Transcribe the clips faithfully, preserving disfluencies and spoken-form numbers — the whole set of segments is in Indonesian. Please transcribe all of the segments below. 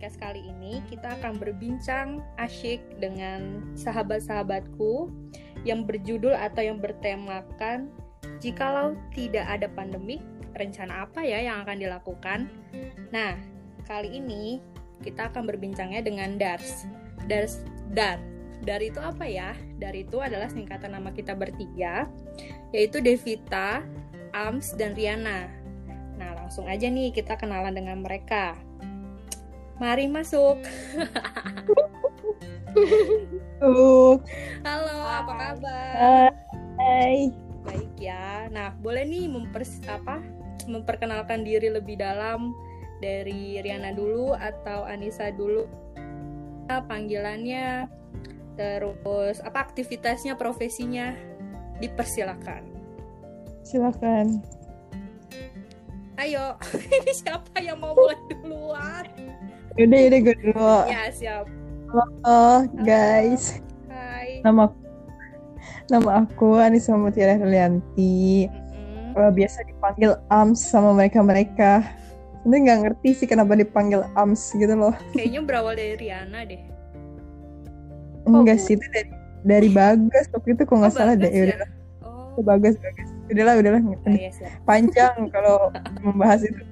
podcast kali ini kita akan berbincang asyik dengan sahabat-sahabatku yang berjudul atau yang bertemakan jikalau tidak ada pandemik, rencana apa ya yang akan dilakukan? Nah, kali ini kita akan berbincangnya dengan Dars. Dars, Dar. Dar itu apa ya? Dar itu adalah singkatan nama kita bertiga, yaitu Devita, Ams, dan Riana. Nah, langsung aja nih kita kenalan dengan mereka. Mari masuk. Halo, apa kabar? Hai. Baik ya. Nah, boleh nih mempers- apa? memperkenalkan diri lebih dalam dari Riana dulu atau Anisa dulu. Panggilannya, terus apa aktivitasnya, profesinya, dipersilakan. Silakan. Ayo, ini siapa yang mau mulai duluan? Yaudah, yaudah gue dulu. Ya, siap. Halo guys. Hai. Nama aku, nama aku Anisa Mutiara Rahliyenti. Mm-hmm. Biasa dipanggil Ams sama mereka-mereka. Sebenernya gak ngerti sih kenapa dipanggil Ams gitu loh. Kayaknya berawal dari Riana deh. Enggak oh, sih, itu dari, dari Bagas. Waktu itu kok gak oh, salah deh. Yaudah ya? Bagas, bagas. Udahlah, udahlah. Oh, yes, yes. Panjang kalau membahas itu.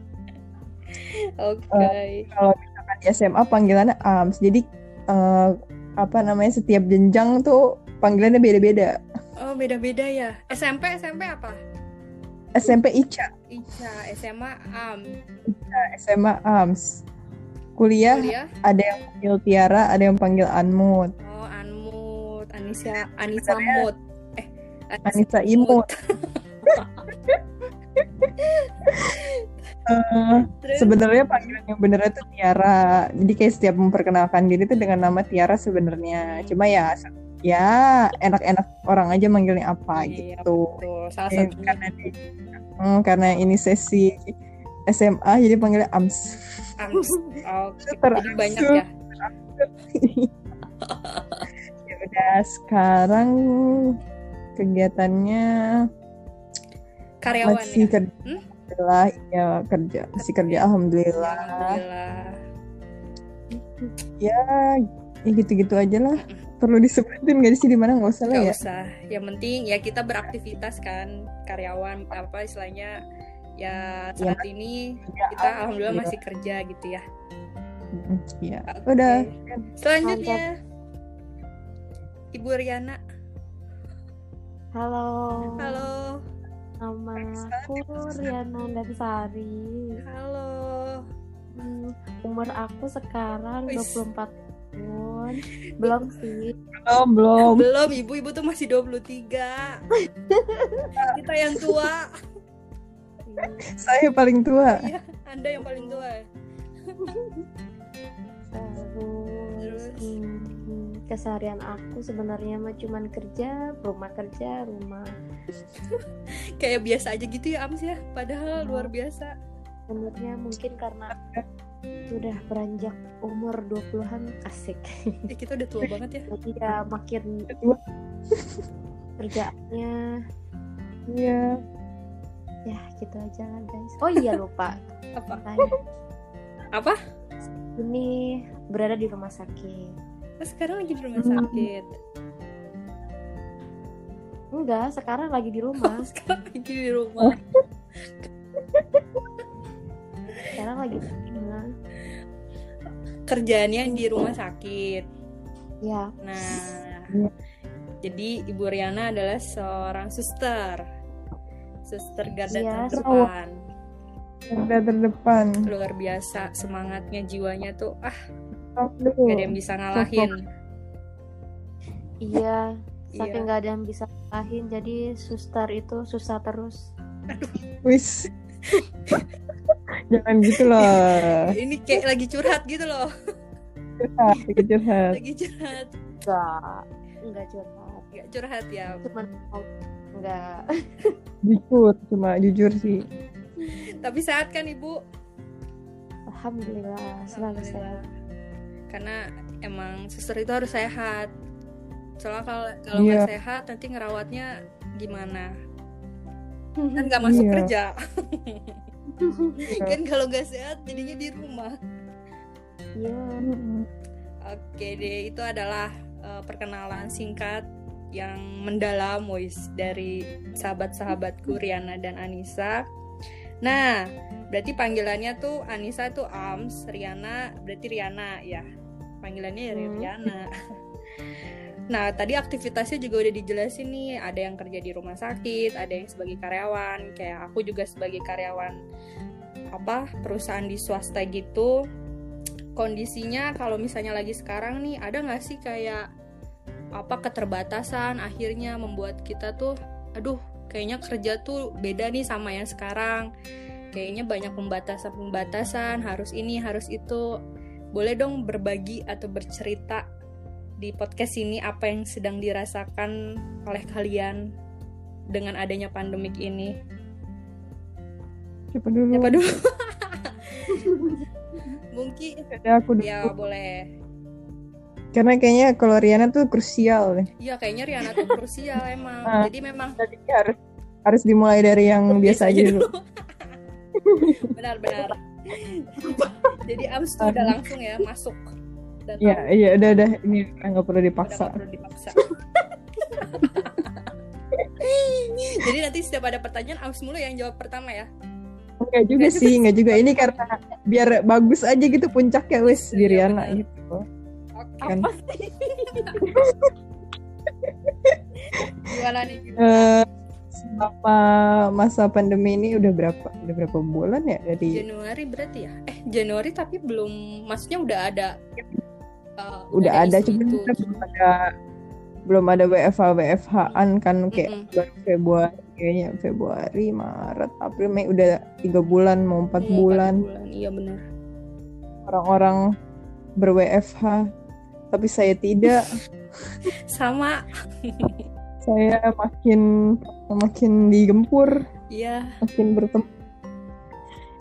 Oke. Okay. Uh, kalau misalkan di S M A panggilannya A M S. Jadi uh, apa namanya setiap jenjang tuh panggilannya beda-beda. Oh, beda-beda ya. S M P S M P apa? S M P Ica. Ica, S M A A M. Ica, S M A A M S. Kuliah, Kuliah ada yang panggil Tiara, ada yang panggil Anmut. Oh, Anmut. Anisa, Anisa Mut. Anisa Imut. uh, sebenarnya panggilan yang benernya tuh Tiara. Jadi kayak setiap memperkenalkan diri tuh dengan nama Tiara sebenarnya. Cuma ya, ya enak-enak orang aja manggilnya apa ya, gitu. Ya, salah eh, karena, di, hmm, karena ini sesi S M A jadi panggilnya Ams. Ams. Oh, jadi banyak ya. Ya udah sekarang. Kegiatannya karyawan masih ya? Kerja, hmm? Alhamdulillah, ya kerja, masih kerja, alhamdulillah. Alhamdulillah. Ya, ya gitu-gitu aja lah. Perlu disebutin nggak sih di mana? Nggak usah lah ya. Nggak usah. Yang penting ya kita beraktivitas kan, karyawan apa istilahnya ya saat ya, ini ya, kita alhamdulillah ya. Masih kerja gitu ya. Iya. Okay. Udah. Selanjutnya, mantap. Ibu Riana. Halo. Halo. Nama aku Riana dan Sari. Halo. Hmm, umur aku sekarang dua puluh empat tahun. Belum sih. Belum, belum. Belum, ibu-ibu tuh masih dua puluh tiga. Kita yang tua. Saya paling tua. Iya, Anda yang paling tua. Terus, Terus. Keseharian aku sebenarnya mah cuman kerja, rumah kerja, rumah. Kayak biasa aja gitu ya Ams ya, padahal nah, luar biasa. Umurnya mungkin karena udah beranjak umur dua puluhan, asik. Ya, kita udah tua banget ya. Jadi ya makin kerjaannya. Iya. Ya, gitu aja lah guys. Oh iya lupa. Apa? Tanya. Apa? Ini berada di rumah sakit. Sekarang lagi di rumah sakit? Enggak, sekarang lagi di rumah. Oh, sekarang lagi di rumah. Sekarang lagi di rumah. Kerjaannya di rumah sakit. Ya. Nah, ya. Jadi Ibu Riana adalah seorang suster. Suster garda ya, terdepan. Garda terdepan. Luar biasa semangatnya, jiwanya tuh ah. Gak ada yang bisa ngalahin. Iya, saking iya. Gak ada yang bisa ngalahin. Jadi suster itu susah terus. Wis. Jangan gitu loh. Ini kayak lagi curhat gitu loh. Curhat, lagi curhat. Lagi curhat. Enggak, enggak curhat. Enggak curhat ya. Cuman enggak. Jujur, cuma jujur sih. Tapi sehat kan Ibu? Alhamdulillah, selalu sehat. Karena emang suster itu harus sehat. Soalnya kalau kalau yeah. nggak sehat nanti ngerawatnya gimana? Kan nggak masuk yeah. kerja. Kan kalau nggak sehat jadinya di rumah. diem. Oke deh, itu adalah uh, perkenalan singkat yang mendalam wis dari sahabat-sahabatku Riana dan Anisa. Nah, berarti panggilannya tuh Anisa tuh Ams, Riana berarti Riana ya. Panggilannya ya Riana. Nah, tadi aktivitasnya juga udah dijelasin nih, ada yang kerja di rumah sakit, ada yang sebagai karyawan, kayak aku juga sebagai karyawan apa perusahaan di swasta gitu. Kondisinya kalau misalnya lagi sekarang nih, ada nggak sih kayak apa keterbatasan akhirnya membuat kita tuh, aduh kayaknya kerja tuh beda nih sama yang sekarang, kayaknya banyak pembatasan-pembatasan, harus ini, harus itu. Boleh dong berbagi atau bercerita di podcast ini apa yang sedang dirasakan oleh kalian dengan adanya pandemik ini. Siapa dulu? Siapa dulu? Mungkin aku dulu. Ya boleh. Karena kayaknya kalau Riana tuh krusial. Iya kayaknya Riana tuh krusial emang. Nah, jadi memang jadi harus harus dimulai dari yang biasa aja dulu. Benar-benar. Jadi abis itu udah langsung ya masuk. Iya, iya, udah, udah. Ini nggak perlu dipaksa. Udah, perlu dipaksa. Jadi nanti setiap ada pertanyaan, Aus mulu yang jawab pertama ya? Enggak juga gak sih, enggak juga. Ini karena biar bagus aja gitu puncaknya, wes, di Riana gitu. Okay. Kan. Apa sih? Gimana nih? Gimana? Uh, selama masa pandemi ini udah berapa? Udah berapa bulan ya? Dari Januari berarti ya? Eh, Januari tapi belum, maksudnya udah ada... Uh, udah ada, cuman kita belum ada belum ada W F H W F H-an kan, kayak mm-hmm. baru Februari kayaknya, Februari, Maret, April, Mei, udah tiga bulan mau empat mm, bulan. bulan. Iya benar. Orang-orang ber W F H tapi saya tidak. Sama. Saya makin makin digempur. Iya. Yeah. Makin bertemu.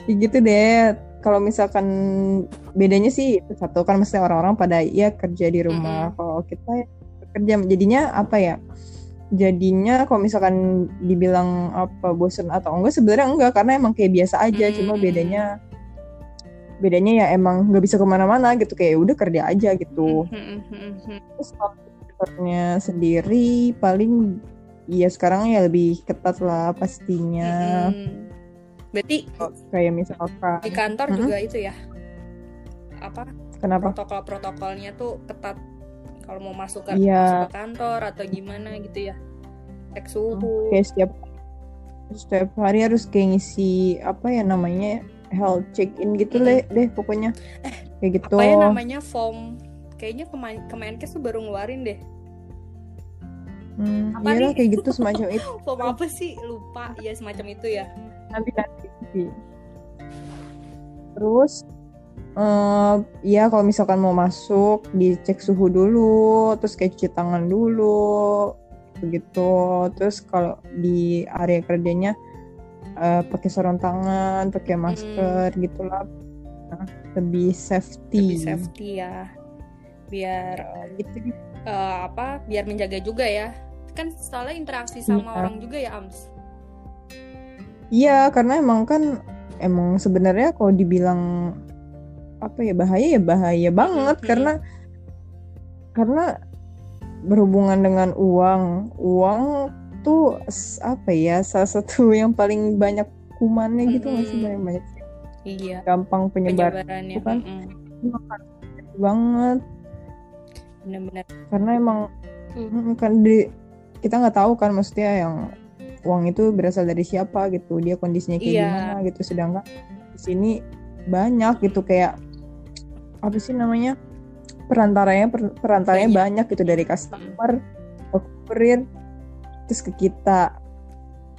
Ya gitu deh. Kalau misalkan bedanya sih satu kan mesti orang-orang pada ya kerja di rumah. Mm-hmm. Kalau kita kerja jadinya apa ya? Jadinya kalau misalkan dibilang apa bosan atau enggak, sebenarnya enggak, karena emang kayak biasa aja. Mm-hmm. Cuma bedanya bedanya ya emang nggak bisa kemana-mana gitu, kayak udah kerja aja gitu. Mm-hmm. Terus faktornya sendiri paling ya sekarang ya lebih ketat lah pastinya. Mm-hmm. Berarti oh, kayak misalkan di kantor uh-huh. juga itu ya apa Kenapa? protokol-protokolnya tuh ketat kalau mau masuk ke, yeah. masuk ke kantor atau gimana gitu ya, cek suhu. Kayak setiap setiap hari harus kayak ngisi apa ya namanya health check-in gitu mm-hmm. deh, deh pokoknya eh, kayak gitu. Apa ya namanya form, kayaknya kema- Kemenkes tuh baru ngeluarin deh. Hmm, apa iyalah, kayak gitu semacam itu. Form apa sih lupa ya, semacam itu ya. Nanti-nanti. Terus uh, ya kalau misalkan mau masuk dicek suhu dulu, terus kayak cuci tangan dulu begitu. Terus kalau di area kerjanya uh, pakai sarung tangan, pakai masker hmm. gitulah. Nah, lebih safety. Lebih safety ya. Biar uh, gitu uh, apa? Biar menjaga juga ya. Kan soalnya interaksi sama ya. Orang juga ya, Ams. Iya, karena emang kan emang sebenarnya kalau dibilang apa ya bahaya ya bahaya banget mm-hmm. karena karena berhubungan dengan uang. Uang tuh apa ya salah satu yang paling banyak kumannya gitu mm-hmm. masih banyak-banyak. Iya. Gampang penyebaran penyebarannya kan. Mm-hmm. Banget. Benar-benar. Karena emang mm-hmm. kan di, kita nggak tahu kan maksudnya yang uang itu berasal dari siapa gitu, dia kondisinya kayak yeah. gimana gitu, sedangkan di sini banyak gitu kayak apa sih namanya perantaranya per, perantaranya yeah. banyak gitu, dari customer ke kurir terus ke kita.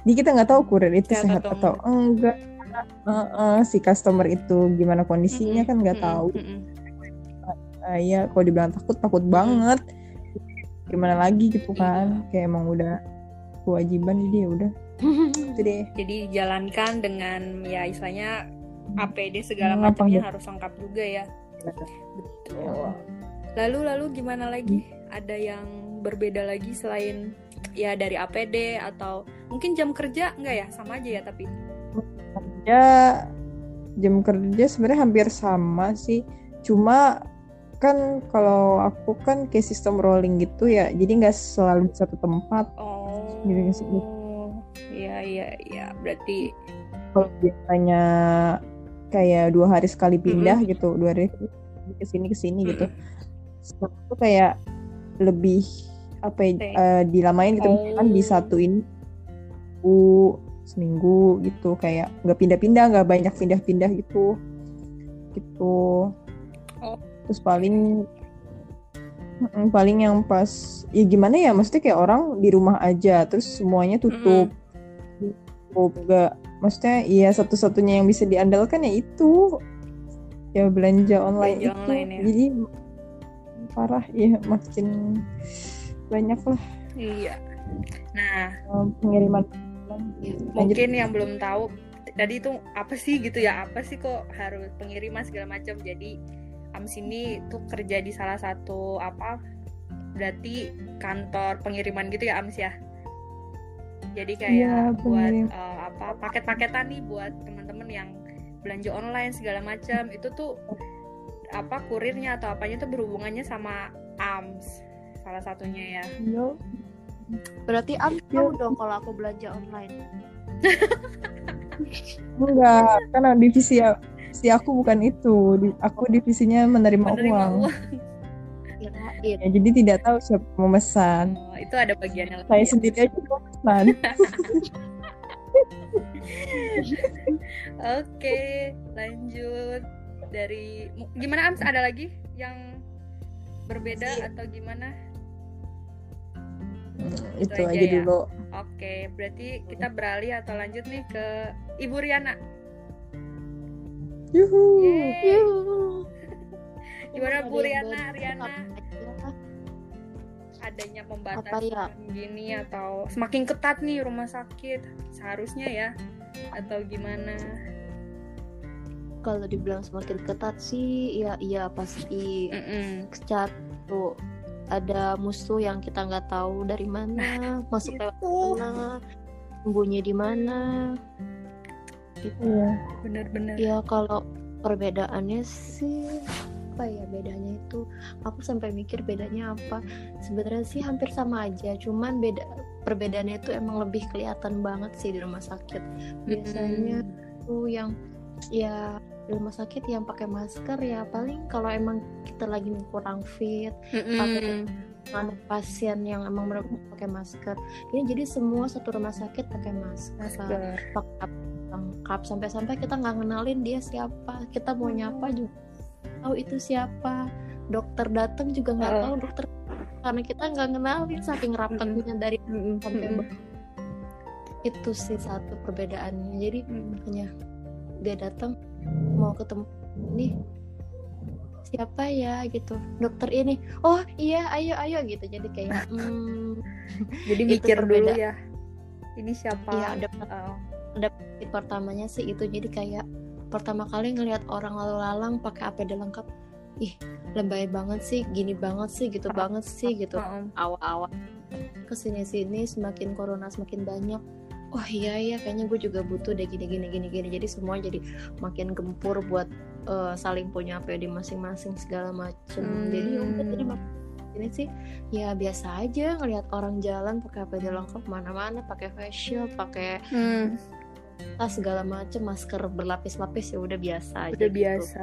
Jadi kita nggak tahu kurir itu yeah, sehat atau enggak, uh-uh, si customer itu gimana kondisinya mm-hmm. kan nggak tahu. Mm-hmm. Uh, ya kalau dibilang takut takut mm-hmm. banget, gimana lagi gitu kan, yeah. kayak emang udah kewajiban dia udah. Jadi dijalankan dengan ya istilahnya A P D segala hmm, macamnya harus lengkap juga ya. Betul. Ya. Lalu lalu gimana lagi? Hmm. Ada yang berbeda lagi selain ya dari A P D atau mungkin jam kerja enggak ya? Sama aja ya tapi. Kerja jam kerja sebenarnya hampir sama sih. Cuma kan kalau aku kan kayak sistem rolling gitu ya, jadi nggak selalu di satu tempat. Oh. Iya iya iya. Berarti kalau biasanya kayak dua hari sekali pindah mm-hmm. gitu, dua hari kesini kesini mm-hmm. gitu. Setelah itu kayak lebih apa ya, uh, dilamain gitu oh. kan di satu ini u seminggu gitu, kayak nggak pindah-pindah, nggak banyak pindah-pindah gitu gitu. Oh. Terus paling paling yang pas ya gimana ya, maksudnya kayak orang di rumah aja terus semuanya tutup tutup mm. gak, maksudnya ya satu-satunya yang bisa diandalkan ya itu ya belanja online, belanja itu online, ya. Jadi parah ya, makin banyak lah. Iya. Nah pengiriman mungkin yang belum tahu tadi itu apa sih gitu ya, apa sih kok harus pengiriman segala macam. Jadi Ams ini tuh kerja di salah satu apa, berarti kantor pengiriman gitu ya Ams ya. Jadi kayak ya, buat uh, apa paket-paketan nih buat teman-teman yang belanja online segala macam, itu tuh apa kurirnya atau apanya tuh berhubungannya sama Ams salah satunya ya. Yo. Berarti Ams tahu dong kalau aku belanja online. Enggak, karena divisi ya. Si aku bukan itu, aku divisinya menerima, menerima uang. uang. Ya, jadi tidak tahu siapa memesan. Oh, itu ada bagiannya. Saya lagi. Sendiri aja memesan. Oke, lanjut dari gimana Ams, ada lagi yang berbeda ya. Atau gimana? Hmm, itu, itu aja, aja ya. Dulu. Oke, berarti kita beralih atau lanjut nih ke Ibu Riana. Yuhu. Yuhu. Gimana Bu Riana? Riana adanya pembatasan ya? Gini atau semakin ketat nih rumah sakit seharusnya ya, atau gimana? Kalau dibilang semakin ketat sih ya iya pasti. Secara tuh ada musuh yang kita nggak tahu dari mana, masuk lewat mana, sembunyi di mana. Gitu. Iya, benar-benar. Ya kalau perbedaannya sih apa ya, bedanya itu aku sampai mikir bedanya apa. Sebenarnya sih hampir sama aja, cuman beda perbedaannya itu emang lebih kelihatan banget sih di rumah sakit. Biasanya mm-hmm. tuh yang ya di rumah sakit yang pakai masker ya paling kalau emang kita lagi kurang fit, mm-hmm. pakai anak pasien yang emang pakai masker. Ini jadi semua satu rumah sakit pakai masker, masker. Pakai lengkap sampai-sampai kita nggak kenalin dia siapa, kita mau nyapa juga tahu itu siapa, dokter datang juga nggak oh. tahu dokter karena kita nggak kenalin saking rapetnya dari sampai itu sih satu perbedaannya. Jadi makanya dia datang mau ketemu nih siapa ya gitu, dokter ini, oh iya ayo ayo gitu, jadi kayak mm, jadi mikir dulu ya ini siapa ya, ada oh. Dapet pertamanya sih itu, jadi kayak pertama kali ngelihat orang lalu-lalang pakai A P D lengkap, ih lebay banget sih, gini banget sih, gitu banget sih gitu. Awal-awal kesini-sini semakin corona semakin banyak. Oh iya ya, kayaknya gue juga butuh deh gini-gini gini-gini. Jadi semua jadi makin gempur buat uh, saling punya A P D masing-masing segala macem. Hmm. Jadi udah tadi ini sih ya biasa aja ngelihat orang jalan pakai A P D lengkap mana-mana, pakai face shield, pakai hmm. tas segala macam, masker berlapis-lapis ya udah biasa aja. Udah gitu. Biasa.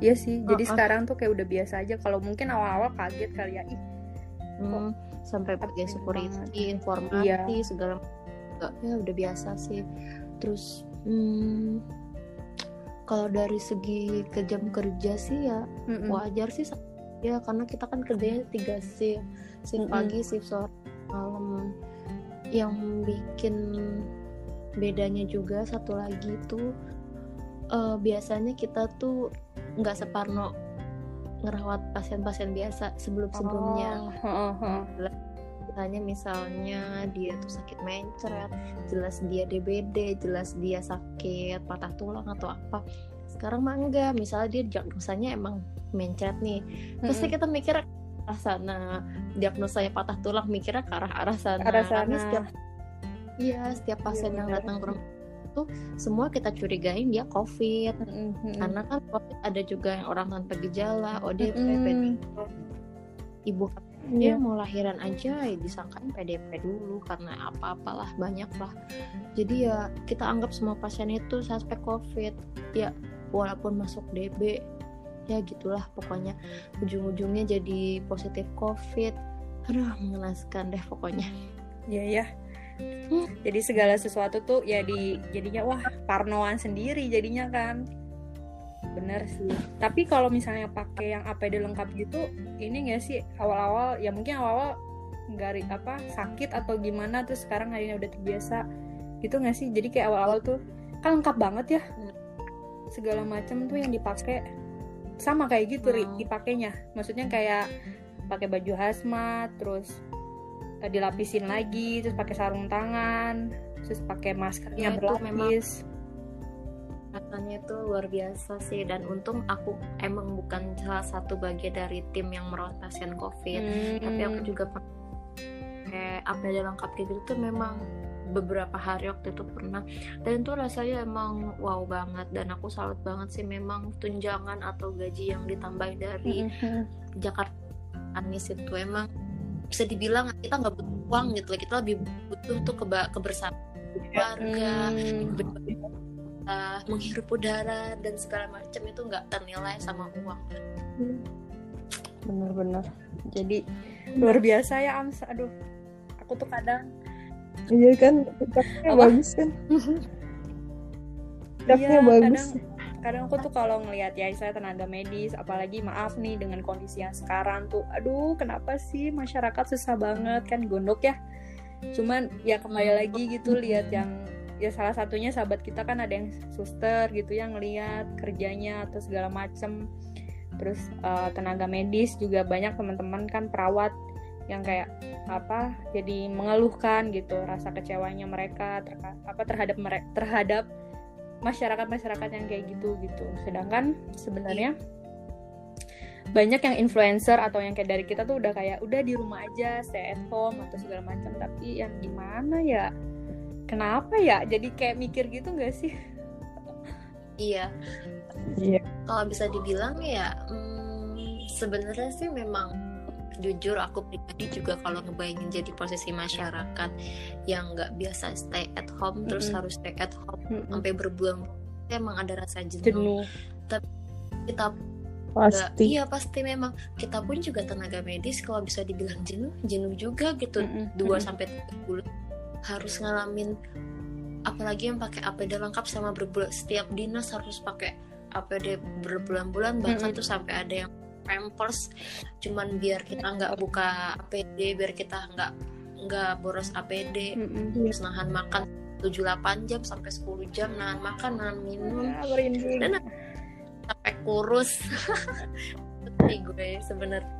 Iya sih. Jadi uh-uh. sekarang tuh kayak udah biasa aja. Kalau mungkin awal-awal kaget kali ya. Ih. Hmm, sampai pakai security, informasi iya. segala macam. Ya udah biasa sih. Terus hmm, kalau dari segi ke jam kerja sih ya mm-mm. wajar sih ya, karena kita kan kerjanya tiga shift. Shift pagi, shift sore, malam. Yang bikin bedanya juga satu lagi tuh uh, biasanya kita tuh nggak separno ngerawat pasien-pasien biasa sebelum-sebelumnya. Oh, oh, oh. Misalnya misalnya dia tuh sakit mencret, jelas dia D B D, jelas dia sakit patah tulang atau apa. Sekarang mah enggak, misalnya dia diagnosanya emang mencret nih, terus mm-hmm. kita mikir ke arah sana, diagnosanya patah tulang mikirnya ke arah arah sana. Arah sana. Iya, setiap pasien ya, yang datang ke rumah itu semua kita curigain dia COVID, mm-hmm. karena kan COVID ada juga yang orang tanpa gejala, O D P, mm-hmm. P D P. Ibu dia yeah. mau lahiran aja ya disangkain P D P dulu karena apa-apalah banyak lah. Jadi ya kita anggap semua pasien itu suspek COVID, ya walaupun masuk D B, ya gitulah pokoknya ujung-ujungnya jadi positif COVID. Aduh, mengenaskan deh pokoknya. Iya ya. Hmm. Jadi segala sesuatu tuh ya di jadinya wah parnoan sendiri jadinya kan. Bener sih. Tapi kalau misalnya pakai yang A P D lengkap gitu, ini nggak sih awal-awal ya mungkin awal-awal nggak apa sakit atau gimana terus sekarang akhirnya udah terbiasa gitu nggak sih? Jadi kayak awal-awal tuh kan lengkap banget ya. Segala macam tuh yang dipakai sama kayak gitu hmm. dipakainya. Maksudnya kayak pakai baju hazmat, terus eh, dilapisin lagi, terus pakai sarung tangan, terus pakai maskernya ya, berlapis. Katanya itu luar biasa sih, dan untung aku emang bukan salah satu bagian dari tim yang merawat pasien COVID, hmm. tapi aku juga pakai A P D lengkap kayak gitu tuh memang beberapa hari waktu itu pernah, dan itu rasanya emang wow banget, dan aku salut banget sih memang tunjangan atau gaji yang ditambahin dari hmm. Jakarta. Anis itu emang bisa dibilang kita nggak butuh uang gitu, kita lebih butuh tuh keba- kebersamaan keluarga, hmm. uh, menghirup udara dan segala macam itu nggak ternilai sama uang. Bener-bener. Jadi luar biasa ya Ams. Aduh, aku tuh kadang. Iya kan, dapatnya bagus kan. Dapatnya bagus. Kadang... kadang aku tuh kalau ngelihat ya saya tenaga medis apalagi maaf nih dengan kondisi yang sekarang tuh aduh kenapa sih masyarakat susah banget kan gondok ya, cuman ya kembali lagi gitu lihat yang ya salah satunya sahabat kita kan ada yang suster gitu yang lihat kerjanya atau segala macem, terus uh, tenaga medis juga banyak teman-teman kan perawat yang kayak apa jadi mengeluhkan gitu rasa kecewanya mereka terka, apa terhadap terhadap masyarakat-masyarakat yang kayak gitu gitu. Sedangkan sebenarnya banyak yang influencer atau yang kayak dari kita tuh udah kayak udah di rumah aja, stay at home atau segala macam. Tapi yang gimana ya? Kenapa ya? Jadi kayak mikir gitu nggak sih? Iya. Iya. Kalau bisa dibilang ya, hmm, sebenarnya sih memang. Jujur aku pribadi juga kalau ngebayangin jadi posisi masyarakat yang nggak biasa stay at home mm-hmm. terus harus stay at home mm-hmm. sampai berbulan-bulan emang ada rasa jenuh. Tapi kita pasti gak, iya pasti memang kita pun juga tenaga medis kalau bisa dibilang jenuh jenuh juga gitu mm-hmm. dua sampai tiga bulan harus ngalamin apalagi yang pakai A P D lengkap sama berbulan setiap dinas harus pakai A P D berbulan-bulan bahkan mm-hmm. tuh sampai ada yang Pampers, cuman biar kita nggak buka A P D, biar kita nggak nggak boros A P D, mm-hmm. terus nahan makan tujuh delapan jam sampai sepuluh jam, nahan makan, nahan minum, ya, dan sampai kurus, seperti gue sebenarnya.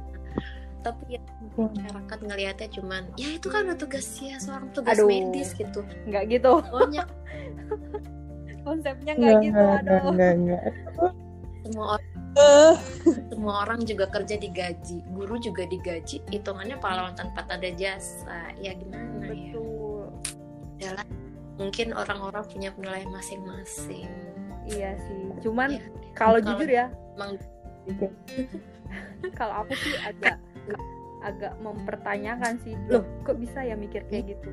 Tapi ya, masyarakat ngelihatnya cuman, ya itu kan udah tugasnya seorang tugas aduh. Medis gitu, nggak gitu. Pokoknya konsepnya nggak gitu, aduh. Nggak, nggak. Semua orang, uh. semua orang juga kerja digaji, guru juga digaji, hitungannya pahlawan tanpa tanda jasa. Ya gimana ya? Betul. Yalah, mungkin orang-orang punya penilaian masing-masing. Iya sih. Cuman ya, kalau jujur ya, mang... kalau aku sih agak agak mempertanyakan sih, loh kok bisa ya mikir kayak gitu?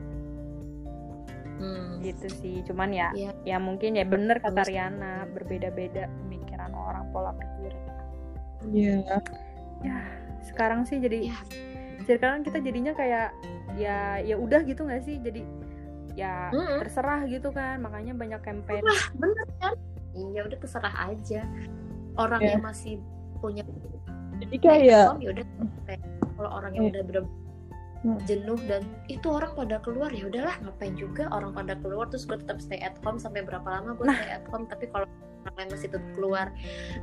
Hmm. Gitu sih. Cuman ya, ya, ya mungkin ya bener kata Riana, berbeda-beda pemikiran orang, pola pikir. Iya. Yeah. Ya, sekarang sih jadi yeah. sekarang kita jadinya kayak ya ya udah gitu enggak sih? Jadi ya mm-hmm. terserah gitu kan. Makanya banyak campaign. Wah, bener kan? Iya, udah terserah aja. Orang yeah. yang masih punya jadi kayak ya udah kalau orang yang yeah. udah ber- jenuh dan itu orang pada keluar ya udahlah ngapain juga orang pada keluar terus gue tetap stay at home sampai berapa lama gue nah. stay at home, tapi kalau orang lain masih tetap keluar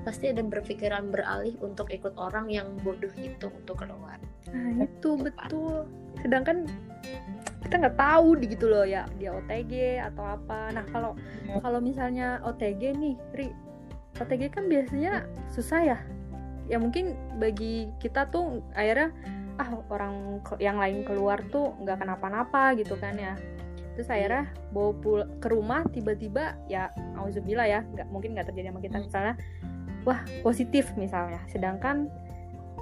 pasti ada berpikiran beralih untuk ikut orang yang bodoh itu untuk keluar. Nah itu betul, sedangkan kita nggak tahu gitu loh ya dia O T G atau apa. Nah kalau kalau misalnya O T G nih Ri, O T G kan biasanya susah ya ya mungkin bagi kita tuh akhirnya ah orang yang lain keluar tuh nggak kenapa-napa gitu kan ya. Terus akhirnya bawa pul- ke rumah, tiba-tiba ya auzubillah ya, nggak mungkin nggak terjadi sama kita, misalnya wah positif misalnya, sedangkan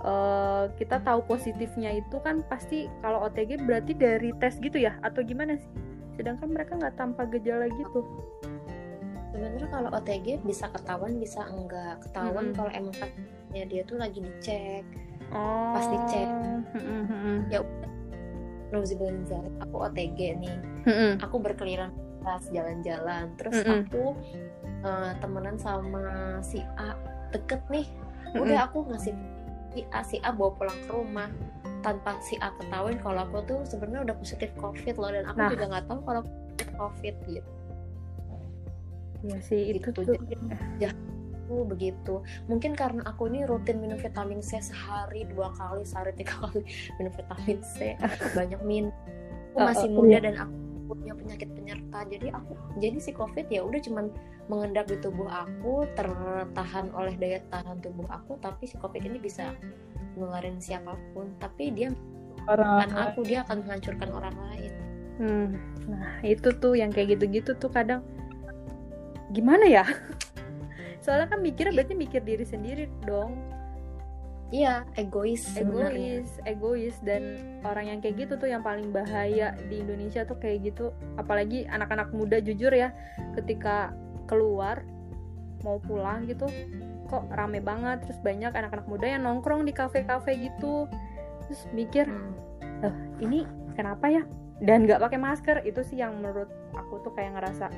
uh, kita tahu positifnya itu kan pasti kalau O T G berarti dari tes gitu ya atau gimana sih, sedangkan mereka nggak tanpa gejala gitu. Sebenarnya kalau O T G bisa ketahuan bisa enggak ketahuan, hmm. kalau emang ya dia tuh lagi dicek, oh. pas dicek hmm, hmm. ya udah, aku O T G nih, hmm. aku berkeliling jalan-jalan, terus hmm. aku Uh, temenan sama si A, deket nih, udah aku ngasih si A, si A bawa pulang ke rumah tanpa si A ketahuin kalau aku tuh sebenarnya udah positif COVID loh, dan aku nah. juga nggak tahu kalau COVID gitu. Ya sih itu gitu. Tuh ya aku begitu. Mungkin karena aku ini rutin minum vitamin C sehari dua kali, sehari tiga kali minum vitamin C, banyak min. Aku masih muda uh, uh, uh. dan aku punya penyakit penyerta, jadi aku jadi si COVID ya udah cuman mengendap di tubuh aku, tertahan oleh daya tahan tubuh aku, tapi si COVID ini bisa nularin siapapun, tapi dia bukan aku, dia akan menghancurkan orang lain. hmm. Nah itu tuh yang kayak gitu-gitu tuh kadang gimana ya, soalnya kan mikirnya berarti mikir diri sendiri dong. Iya, egois egois sebenarnya. Egois dan orang yang kayak gitu tuh yang paling bahaya di Indonesia tuh kayak gitu, apalagi anak-anak muda. Jujur ya, ketika keluar mau pulang gitu kok rame banget, terus banyak anak-anak muda yang nongkrong di kafe-kafe gitu, terus mikir loh ini kenapa ya, dan nggak pakai masker. Itu sih yang menurut aku tuh kayak ngerasa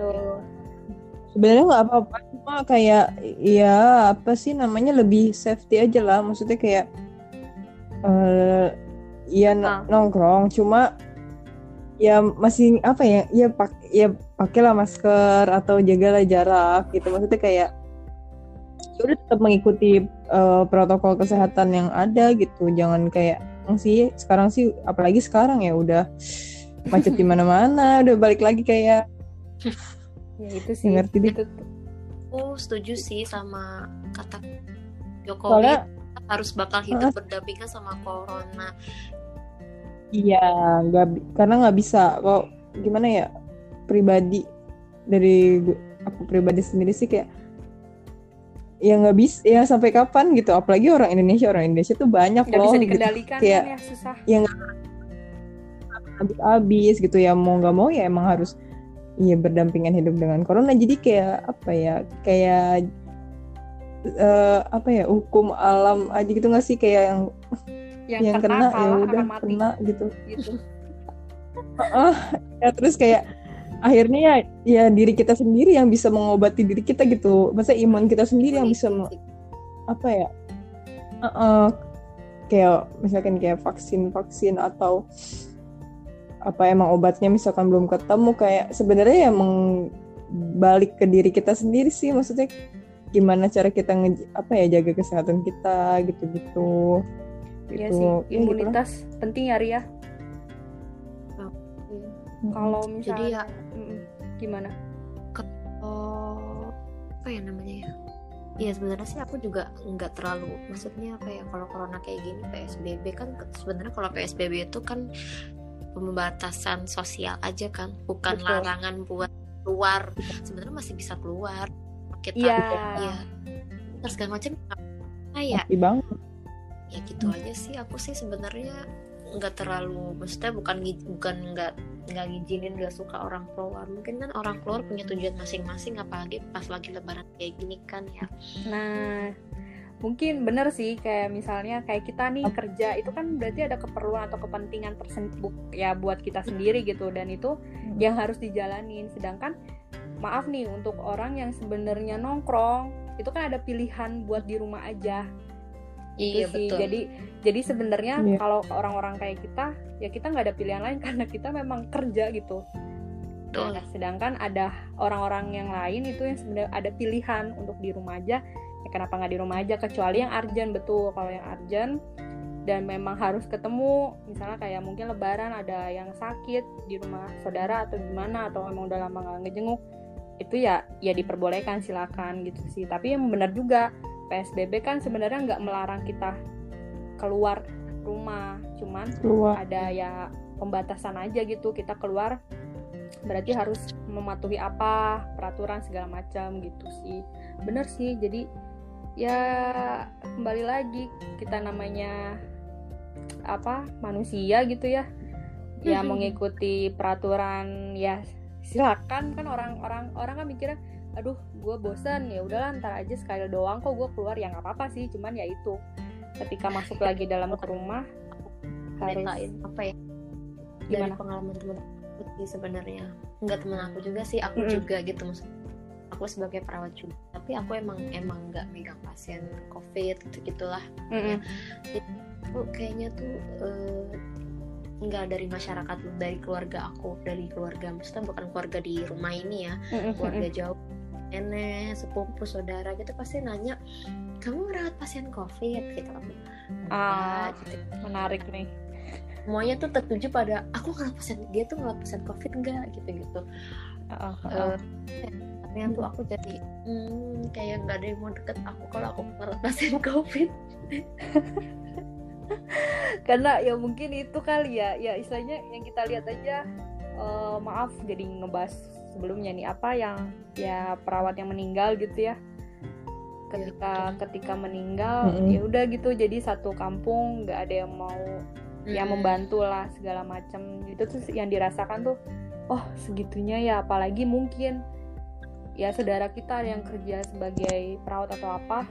loh sebenarnya nggak apa-apa, cuma kayak ya apa sih namanya, lebih safety aja lah, maksudnya kayak uh, ya ah. nongkrong cuma ya masih apa ya ya pak ya pakailah masker atau jagalah jarak gitu, maksudnya kayak udah tetap mengikuti uh, protokol kesehatan yang ada gitu. Jangan kayak sih sekarang sih, apalagi sekarang ya udah macet di mana-mana, udah balik lagi kayak ya itu sih, ngerti deh. Oh setuju sih sama kata Jokowi, soalnya harus bakal hidup uh, berdampingan sama corona. Iya, nggak karena nggak bisa kok. Gimana ya, pribadi dari aku pribadi sendiri sih kayak ya nggak bisa ya sampai kapan gitu, apalagi orang Indonesia orang Indonesia tuh banyak gak loh, nggak bisa dikendalikan gitu. Kayak, kan ya susah. Ya nggak habis-habis gitu ya, mau nggak mau ya emang harus. Iya, berdampingan hidup dengan corona, jadi kayak apa ya, kayak uh, apa ya hukum alam aja gitu nggak sih, kayak yang yang, yang kena, kena ya udah kena gitu. gitu. uh, ya terus kayak akhirnya ya, ya diri kita sendiri yang bisa mengobati diri kita gitu, masa imun kita sendiri yang bisa me- apa ya, uh, uh, kayak misalkan kayak vaksin-vaksin atau apa emang obatnya misalkan belum ketemu, kayak sebenarnya ya balik ke diri kita sendiri sih, maksudnya gimana cara kita nge- apa ya jaga kesehatan kita gitu-gitu. Iya gitu. Sih, imunitas ya, penting ya Ria. Oh. Hmm. Kalau misalnya jadi ya, gimana? Kalau apa ya namanya ya? Iya sebenarnya sih aku juga nggak terlalu, maksudnya kayak kalau corona kayak gini P S B B kan, sebenarnya kalau P S B B itu kan pembatasan sosial aja kan, bukan betul. Larangan buat keluar, sebenarnya masih bisa keluar kita yeah. ya terus segala macam kayak ya gitu hmm. aja sih. Aku sih sebenarnya nggak terlalu, maksudnya bukan bukan nggak nggak ngizinin, nggak suka orang keluar, mungkin kan orang keluar punya tujuan masing-masing, apalagi pas lagi lebaran kayak gini kan ya. Nah mungkin bener sih, kayak misalnya kayak kita nih kerja itu kan berarti ada keperluan atau kepentingan tersendiri ya buat kita sendiri gitu, dan itu yang harus dijalanin. Sedangkan maaf nih untuk orang yang sebenarnya nongkrong itu kan ada pilihan buat di rumah aja. Iya gitu sih. Betul. Jadi jadi sebenarnya iya. kalau orang-orang kayak kita ya kita nggak ada pilihan lain karena kita memang kerja gitu. Betul. Nah, sedangkan ada orang-orang yang lain itu yang sebenarnya ada pilihan untuk di rumah aja. Ya, kenapa nggak di rumah aja, kecuali yang urgent, betul kalau yang urgent dan memang harus ketemu, misalnya kayak mungkin lebaran ada yang sakit di rumah saudara atau gimana, atau emang udah lama nggak ngejenguk, itu ya ya diperbolehkan, silakan gitu sih. Tapi yang benar juga P S B B kan sebenarnya nggak melarang kita keluar rumah, cuman keluar. Ada ya pembatasan aja gitu, kita keluar berarti harus mematuhi apa, peraturan segala macam gitu sih. Bener sih, jadi ya kembali lagi, kita namanya apa, manusia gitu ya, ya mengikuti peraturan ya silakan. Kan orang-orang orang kan mikirnya, aduh gue bosen, ya udahlah ntar aja sekali doang kok gue keluar, ya nggak apa-apa sih. Cuman ya itu ketika masuk lagi dalam ke rumah harus apa ya, gimana? Dari pengalaman temen-temen sih sebenarnya, nggak temen aku juga sih, aku mm-hmm. juga gitu, maksudnya aku sebagai perawat juga, tapi aku emang emang nggak megang pasien COVID gitu gitulah. Mm-hmm. Jadi aku kayaknya tuh uh, nggak dari masyarakat, dari keluarga aku, dari keluarga, maksudnya bukan keluarga di rumah ini ya, mm-hmm. keluarga jauh, nenek, sepupu, saudara gitu pasti nanya, kamu merawat pasien COVID gitu kan? Ah, gitu. Menarik nih. Semuanya tuh tertuju pada aku ngerawat pasien, dia tuh ngerawat pasien COVID nggak gitu-gitu. Uh, uh, uh. Tapi tuh aku jadi hmm, kayak nggak ada yang mau deket aku kalau aku ngerawat pasien COVID. Karena ya mungkin itu kali ya, ya istilahnya yang kita lihat aja. uh, Maaf jadi ngebahas sebelumnya nih, apa yang ya perawat yang meninggal gitu ya, ketika ya, ketika meninggal mm-hmm. ya udah gitu, jadi satu kampung nggak ada yang mau mm-hmm. yang membantu lah segala macam. Itu tuh yang dirasakan tuh, oh segitunya ya. Apalagi mungkin ya saudara kita ada yang kerja sebagai perawat atau apa,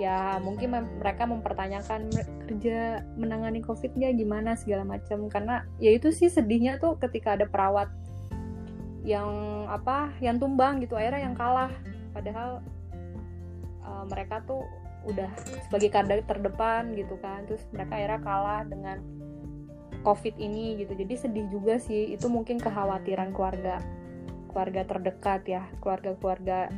ya mungkin mereka mempertanyakan kerja menangani COVID-nya gimana segala macam. Karena ya itu sih sedihnya tuh ketika ada perawat yang apa, yang tumbang gitu, akhirnya yang kalah, padahal uh, mereka tuh udah sebagai garda terdepan gitu kan, terus mereka akhirnya kalah dengan COVID ini gitu. Jadi sedih juga sih, itu mungkin kekhawatiran keluarga keluarga terdekat ya, keluarga-keluarga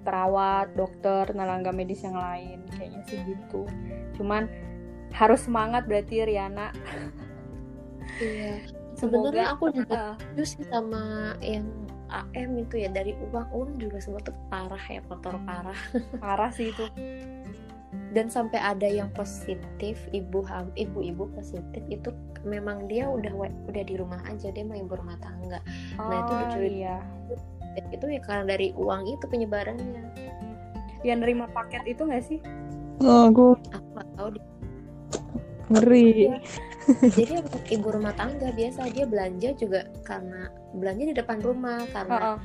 perawat, dokter, tenaga medis yang lain, kayaknya sih gitu. Cuman harus semangat berarti Riana. Iya. Sebenarnya aku juga uh, sih sama yang A M itu ya, dari uang-uang juga sebenarnya parah ya, kotor parah. Parah sih itu. Dan sampai ada yang positif, ibu ham, ibu-ibu positif itu memang dia udah udah di rumah aja, dia mau ibu rumah tangga. Oh, nah itu dicuri. Iya. Itu ya karena dari uang itu penyebarannya. Yang nerima paket itu nggak sih? Oh, gue. Aku nggak tahu. Ngeri. Jadi untuk ibu rumah tangga biasa dia belanja juga karena belanja di depan rumah, karena oh, oh.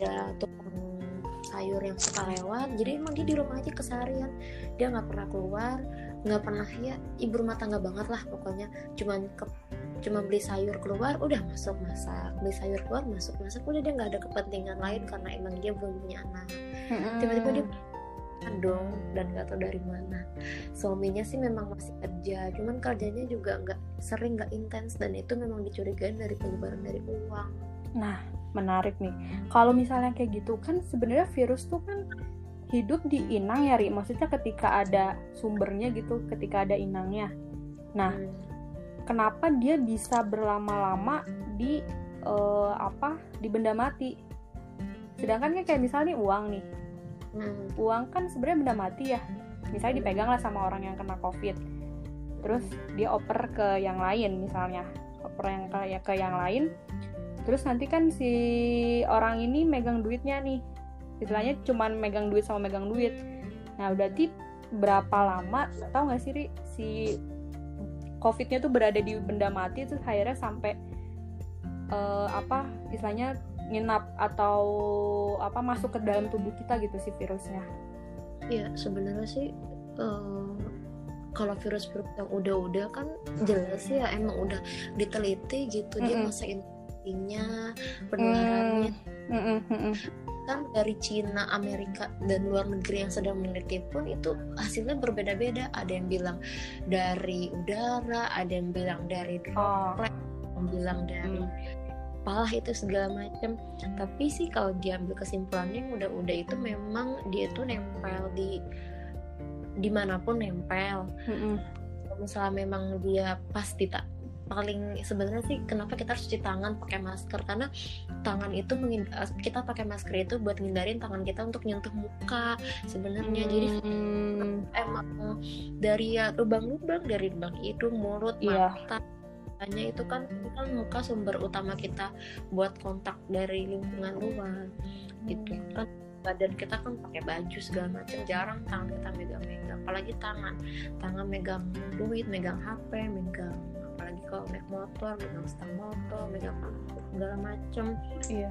ada tukang sayur yang suka lewat. Jadi emang dia di rumah aja keseharian, dia nggak pernah keluar, nggak pernah ya ibu rumah tangga banget lah pokoknya. Cuman ke cuma beli sayur keluar udah masuk masak, beli sayur keluar masuk masak, udah dia nggak ada kepentingan lain karena emang dia belum punya anak. Mm-hmm. Tiba-tiba dia dong, dan nggak tahu dari mana. Suaminya sih memang masih kerja, cuman kerjanya juga nggak sering, nggak intens, dan itu memang dicurigain dari penyebaran dari uang. Nah menarik nih, kalau misalnya kayak gitu kan sebenarnya virus tuh kan hidup di inang ya Ri, maksudnya ketika ada sumbernya gitu, ketika ada inangnya. Nah hmm. kenapa dia bisa berlama-lama di uh, apa, di benda mati? Sedangkan kayak misalnya nih, uang nih, hmm. uang kan sebenarnya benda mati ya. Misalnya dipegang lah sama orang yang kena COVID, terus dia oper ke yang lain misalnya, oper yang ke, ya, ke yang lain. Terus nanti kan si orang ini megang duitnya nih, istilahnya cuman megang duit sama megang duit. Nah berarti berapa lama? Tahu nggak sih Ri, si COVID-nya tuh berada di benda mati, terus akhirnya sampai uh, apa istilahnya nginap atau apa masuk ke dalam tubuh kita gitu si virusnya. Iya sebenarnya sih uh, kalau virus-virus yang udah-udah kan jelas ya emang udah diteliti gitu, mm-mm. dia masa intinya penularannya. Mm-mm. Kan dari Cina, Amerika, dan luar negeri yang sedang meneliti pun itu hasilnya berbeda-beda. Ada yang bilang dari udara, ada yang bilang dari droplet, oh. yang bilang dari kepala hmm. itu segala macam. Tapi sih kalau diambil kesimpulannya yang udah-udah itu memang dia tuh nempel di dimanapun nempel. Hmm-hmm. Misalnya memang dia pasti tak paling sebenarnya sih kenapa kita harus cuci tangan pakai masker, karena tangan itu mengind- kita pakai masker itu buat ngindarin tangan kita untuk nyentuh muka sebenarnya. hmm. Jadi emang dari ya, lubang-lubang dari lubang hidung, mulut, yeah. mata, mukanya itu kan, itu kan muka sumber utama kita buat kontak dari lingkungan luar gitu kan. Badan kita kan pakai baju segala macam, jarang tangan kita megang-megang, apalagi tangan tangan megang duit, megang H P, megang apalagi kalau naik motor, megang stang motor, megang segala macam. Iya.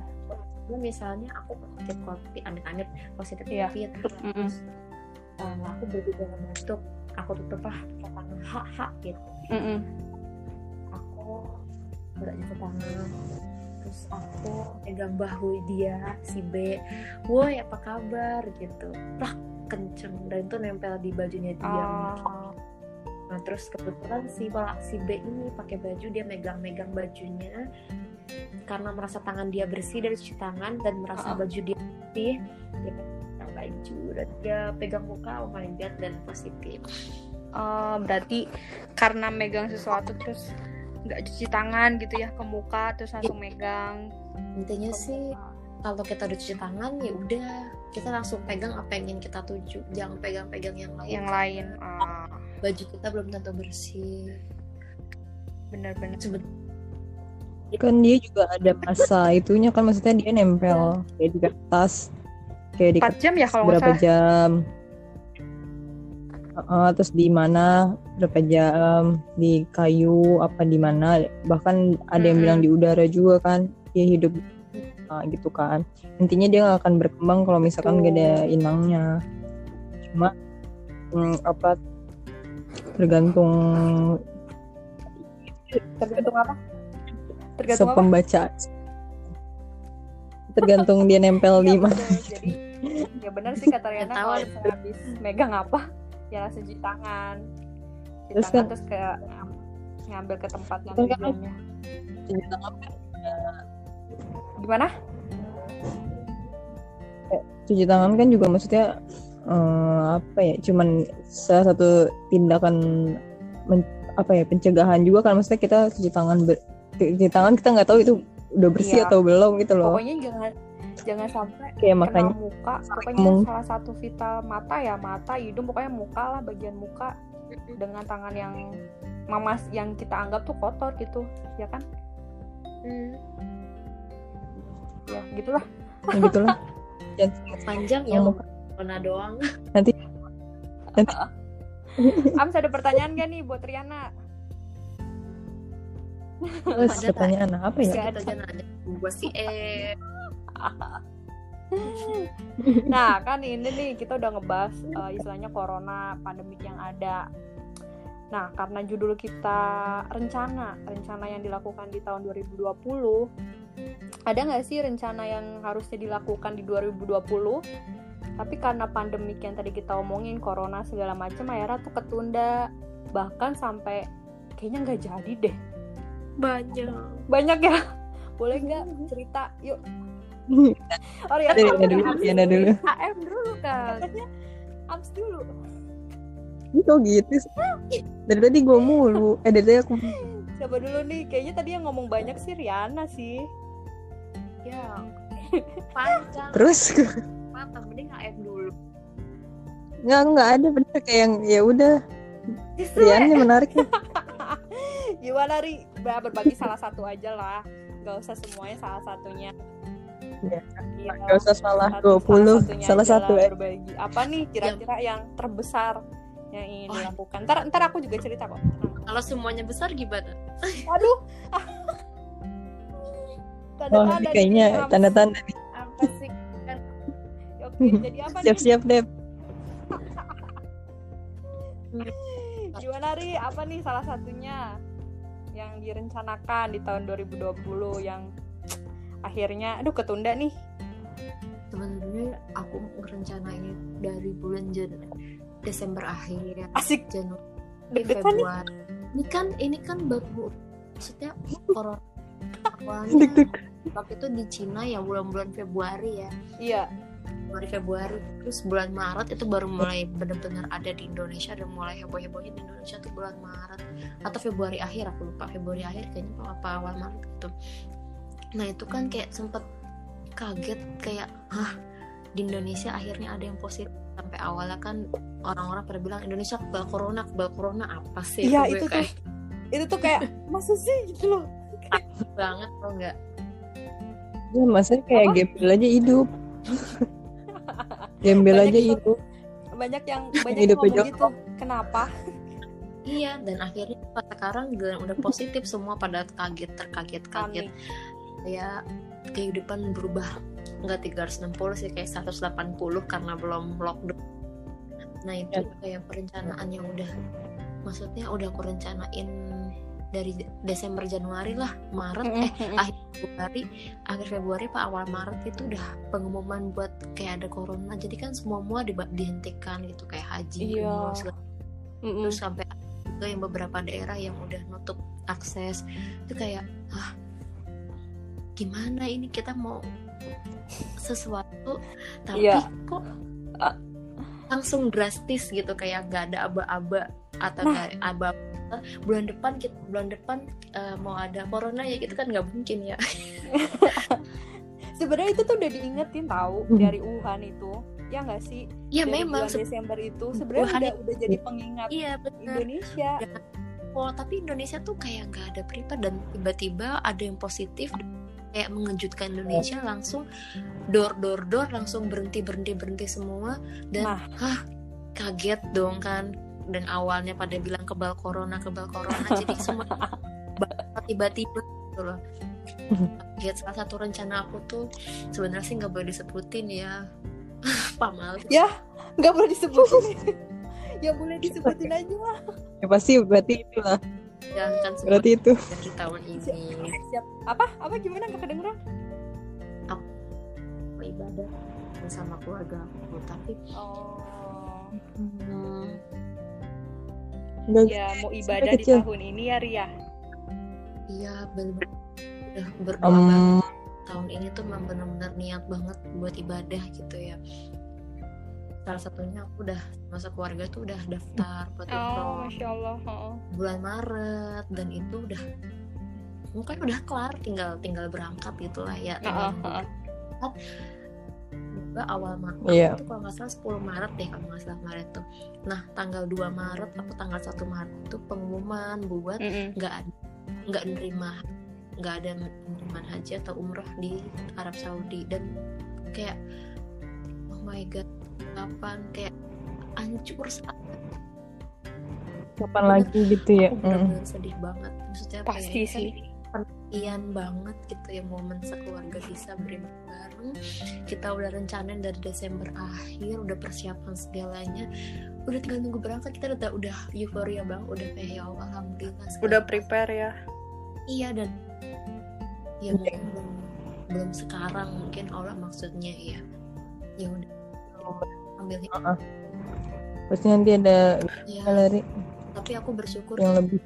Gue misalnya aku positif COVID, amit-amit positif yeah. COVID, terus mm-hmm. uh, aku berbicara untuk aku tutup lah tangan hak-hak gitu. Mm-hmm. Aku nggak cuci tangan. Terus aku pegang bahu dia, si B, woi apa kabar gitu, plak kenceng, dan itu nempel di bajunya dia. Oh. Nah terus kebetulan si balak si B ini pakai baju, dia megang-megang bajunya, karena merasa tangan dia bersih dari cuci tangan dan merasa oh. baju dia bersih, dia pegang baju dan dia pegang muka, paling lihat dan positif. Oh, berarti karena megang sesuatu terus nggak cuci tangan gitu ya ke muka, terus langsung megang. Intinya sih kalau kita udah cuci tangan ya udah kita langsung pegang apa yang ingin kita tuju, jangan pegang-pegang yang lain. Yang lain. Ah. Baju kita belum tentu bersih. Benar-benar. Kan dia juga ada masa itunya kan, maksudnya dia nempel kayak di kertas, kayak di kertas jam ya, kalau berapa jam. Uh, terus di mana berapa jam, di kayu apa di mana, bahkan ada yang bilang di udara juga kan dia hidup uh, gitu kan. Intinya dia nggak akan berkembang kalau misalkan gak ada inangnya. Cuma um, apa tergantung tergantung apa tergantung sepembacaan tergantung dia nempel di mana. Jadi ya benar sih kata Riana, kalau habis megang apa ya langsung cuci tangan, cuci terus tangan kan, terus kayak ngambil ke tempat yang tujuannya. Cuci tangan kan gimana? Cuci tangan kan juga maksudnya uh, apa ya? Cuman salah satu tindakan men, apa ya pencegahan juga kan, maksudnya kita cuci tangan ber, cuci tangan kita nggak tahu itu udah bersih iya. atau belum gitu loh. Pokoknya jangan. Jangan sampai ya, kena muka, pokoknya mung. salah satu vital mata ya, mata, hidung, pokoknya muka lah, bagian muka dengan tangan yang mamas yang kita anggap tuh kotor gitu, ya kan? Hmm. Ya gitulah. Ya gitulah. Panjang ya muka Riana doang. Nanti. Nanti. Ams ada pertanyaan gak nih buat Riana? Terus pertanyaan apa ya? Pertanyaan aja. Gua si E. Nah kan ini nih kita udah ngebahas uh, istilahnya corona pandemik yang ada. Nah karena judul kita rencana rencana yang dilakukan di tahun dua ribu dua puluh, ada nggak sih rencana yang harusnya dilakukan di dua ribu dua puluh tapi karena pandemik yang tadi kita omongin, corona segala macam, akhirnya tuh ketunda, bahkan sampai kayaknya nggak jadi deh. Banyak banyak ya, boleh nggak cerita yuk? Oh ya, dulu, Riana dulu. A M dulu kan. Katanya abs dulu. Ini kok gitu sih. Dari tadi gue mulu. Eh dari tadi aku. Coba dulu nih. Kayaknya tadi yang ngomong banyak sih Riana sih. Ya. Panjang. Terus? Mantap, mending A M dulu. Nggak nggak ada bener kayak yang ya udah. Riana menarik nih. Gimana Ri? Berbagi salah satu aja lah. Gak usah semuanya salah satunya. Ya, ya, gak usah salah dua puluh salah satu eh. berbagi. Apa nih kira-kira yang, yang terbesar yang ingin oh. dilakukan? Ntar, ntar aku juga cerita kok. Kalau semuanya besar gimana? Aduh. Tanda-tanda oh, kayaknya nih, tanda-tanda nih. Apa sih? Oke, jadi apa nih? Siap-siap Deb. Gimana Ri? Apa nih salah satunya yang direncanakan di tahun dua ribu dua puluh yang akhirnya aduh ketunda nih? Sebenarnya aku ngerencanain dari bulan Januari Desember akhir. Asik. Januari Februari. Ini kan ini kan baru maksudnya corona awalnya waktu itu di Cina ya bulan-bulan Februari ya. Iya. Bulan Februari terus bulan Maret itu baru mulai benar-benar ada di Indonesia, dan mulai heboh-hebohnya di Indonesia tuh bulan Maret atau Februari akhir, aku lupa, Februari akhir kayaknya apa awal Maret gitu. Nah itu kan kayak sempet kaget kayak hah, di Indonesia akhirnya ada yang positif. Sampai awalnya kan orang-orang pada bilang Indonesia kebal corona, kebal corona apa sih? Iya itu, itu kayak, tuh itu tuh kayak masa sih gitu loh, takut banget loh. Enggak ya, maksudnya kayak apa? Gembel aja hidup. Gembel banyak aja hidup. Banyak yang banyak yang ngomong gitu, kenapa? Iya, dan akhirnya sekarang udah positif semua, pada kaget, terkaget-kaget. Ya kehidupan berubah, nggak tiga ratus enam puluh sih, kayak seratus delapan puluh karena belum lockdown. Nah itu ya, kayak perencanaan yang udah, maksudnya udah aku rencanain dari Desember, Januari lah, Maret, eh akhir Februari, akhir Februari pak awal Maret itu udah pengumuman buat kayak ada corona, jadi kan semua-mua di- dihentikan gitu, kayak haji, yeah. umroh, segala. Terus sampai juga yang beberapa daerah yang udah nutup akses, itu kayak ah gimana ini, kita mau sesuatu tapi yeah. kok uh. langsung drastis gitu, kayak nggak ada aba-aba atau nah. gak aba bulan depan kita, bulan depan uh, mau ada corona ya gitu kan, nggak mungkin ya. Sebenarnya itu tuh udah diingetin tahu dari Wuhan itu, ya nggak sih? Iya memang. Bulan Desember itu sebenarnya udah, udah jadi pengingat iya, Indonesia. Dan, oh, tapi Indonesia tuh kayak nggak ada prepare, dan tiba-tiba ada yang positif kayak mengejutkan Indonesia, langsung dor dor dor langsung berhenti berhenti berhenti semua, dan nah. hah kaget dong kan, dan awalnya pada bilang kebal corona kebal corona, jadi semua tiba-tiba gitu loh. Lihat salah satu rencana aku tuh sebenarnya sih nggak boleh disebutin ya, pamal ya nggak boleh disebutin. Ya boleh disebutin aja lah ya, pasti berarti itulah ya kan, berarti itu dari tahun ini. Siap. apa apa gimana nggak kedengeran aku ibadah bersama keluarga aku, tapi oh hmm. ya mau ibadah di tahun ini ya Ria. Iya benar, udah berdoa um, banget tahun ini tuh memang benar-benar niat banget buat ibadah gitu ya. Salah satunya aku udah masa keluarga tuh udah daftar buat umroh. Oh, Masya Allah. Oh. Bulan Maret, dan itu udah mungkin udah kelar, tinggal tinggal berangkat gitulah ya. Tinggal oh, berangkat. Oh. Juga awal Maret yeah. itu kalau nggak salah sepuluh Maret deh kalau nggak salah Maret tuh. Nah tanggal dua Maret atau tanggal satu Maret itu pengumuman buat nggak mm-hmm. nggak nerima nggak ada penerimaan haji atau umroh di Arab Saudi, dan kayak oh my god, kapan kayak hancur saat kapan lagi gitu ya. Mm. Sedih banget, maksudnya pasti sih penantian banget gitu ya, momen sekeluarga bisa beribadah bareng, kita udah rencanain dari Desember akhir, udah persiapan segalanya, udah tinggal nunggu berangkat, kita udah udah euforia banget, udah kayak ya Allah alhamdulillah sekarang. Udah prepare ya. Iya, dan ya mungkin belum, belum sekarang mungkin Allah maksudnya ya ya udah ambil uh-uh. terus nanti ada ya, galeri. Tapi aku bersyukur yang lebih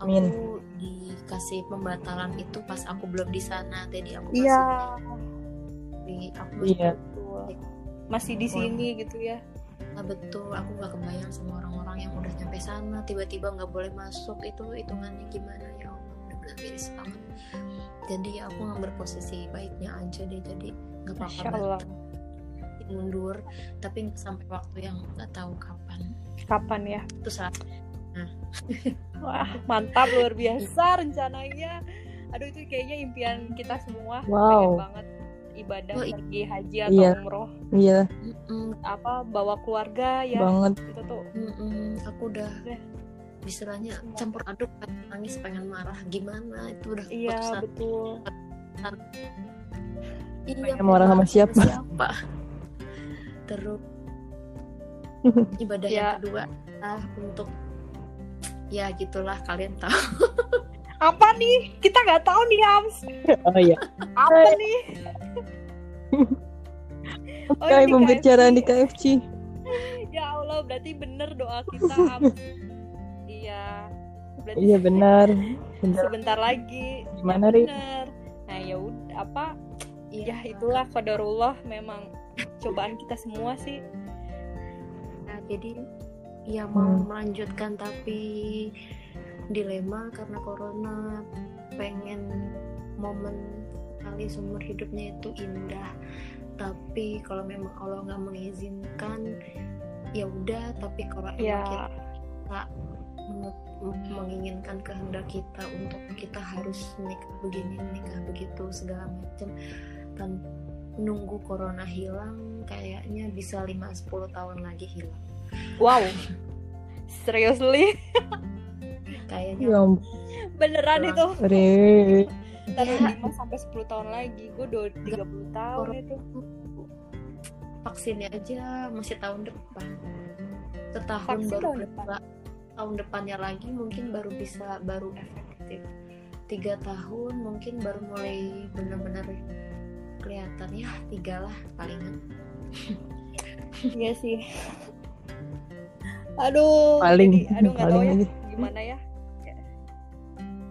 aku Amin. Dikasih pembatalan itu pas aku belum di sana, jadi aku masih ya. di, aku ya. masih di sini gitu ya. Nah, betul, aku nggak kebayang sama orang-orang yang udah nyampe sana tiba-tiba nggak boleh masuk, itu hitungannya gimana ya. Miris banget. Jadi aku ngambil posisi baiknya aja deh, jadi nggak apa-apa mundur, tapi sampai waktu yang nggak tahu kapan. Kapan ya? Itu saat. Nah. Wah mantap, luar biasa rencananya. Aduh itu kayaknya impian kita semua. Wow. Pengen banget ibadah oh, i- pergi haji atau iya. umroh. Iya. Mm-mm. Apa bawa keluarga ya? Banget. Itu tuh. Mm-mm. Aku udah. udah. Istilahnya campur aduk, pengen nangis, pengen marah, gimana itu udah iya, keputusan. Betul. Iya, betul. Marah sama siapa? siapa? Terus ibadah ya. Yang kedua ah, untuk ya gitulah, kalian tahu. Apa nih? Kita nggak tahu nih Hams. Oh iya. Apa nih? Oh, kayak pembicaraan di K F C. Ya Allah, berarti bener doa kita Hams. Ya, iya benar. Sebentar lagi. Gimana ya, Ri? Nah yaudah, apa? Ya, ya itulah qadarullah, memang cobaan kita semua sih. Nah jadi ya mau hmm. melanjutkan tapi dilema karena corona, pengen momen kali sumber hidupnya itu indah. Tapi kalau memang Allah nggak mengizinkan ya udah. Tapi kalau ya. Emang kita menginginkan kehendak kita untuk kita harus nikah begini, nikah begitu segala macam, tanpa nunggu corona hilang kayaknya bisa lima sampai sepuluh tahun lagi hilang. Wow. Seriously? Kayaknya ya, beneran itu. Tapi lima sampai sepuluh tahun lagi, gue udah tiga puluh tahun itu. Vaksinnya aja masih tahun depan. Setahun vaksin baru tahun depan. Tahun depannya lagi mungkin baru bisa baru efektif. tiga tahun mungkin baru mulai benar-benar kelihatan ya, tiga lah palingan. Iya sih. Aduh, paling, jadi, aduh nggak tahu ya gimana ya. Kayak,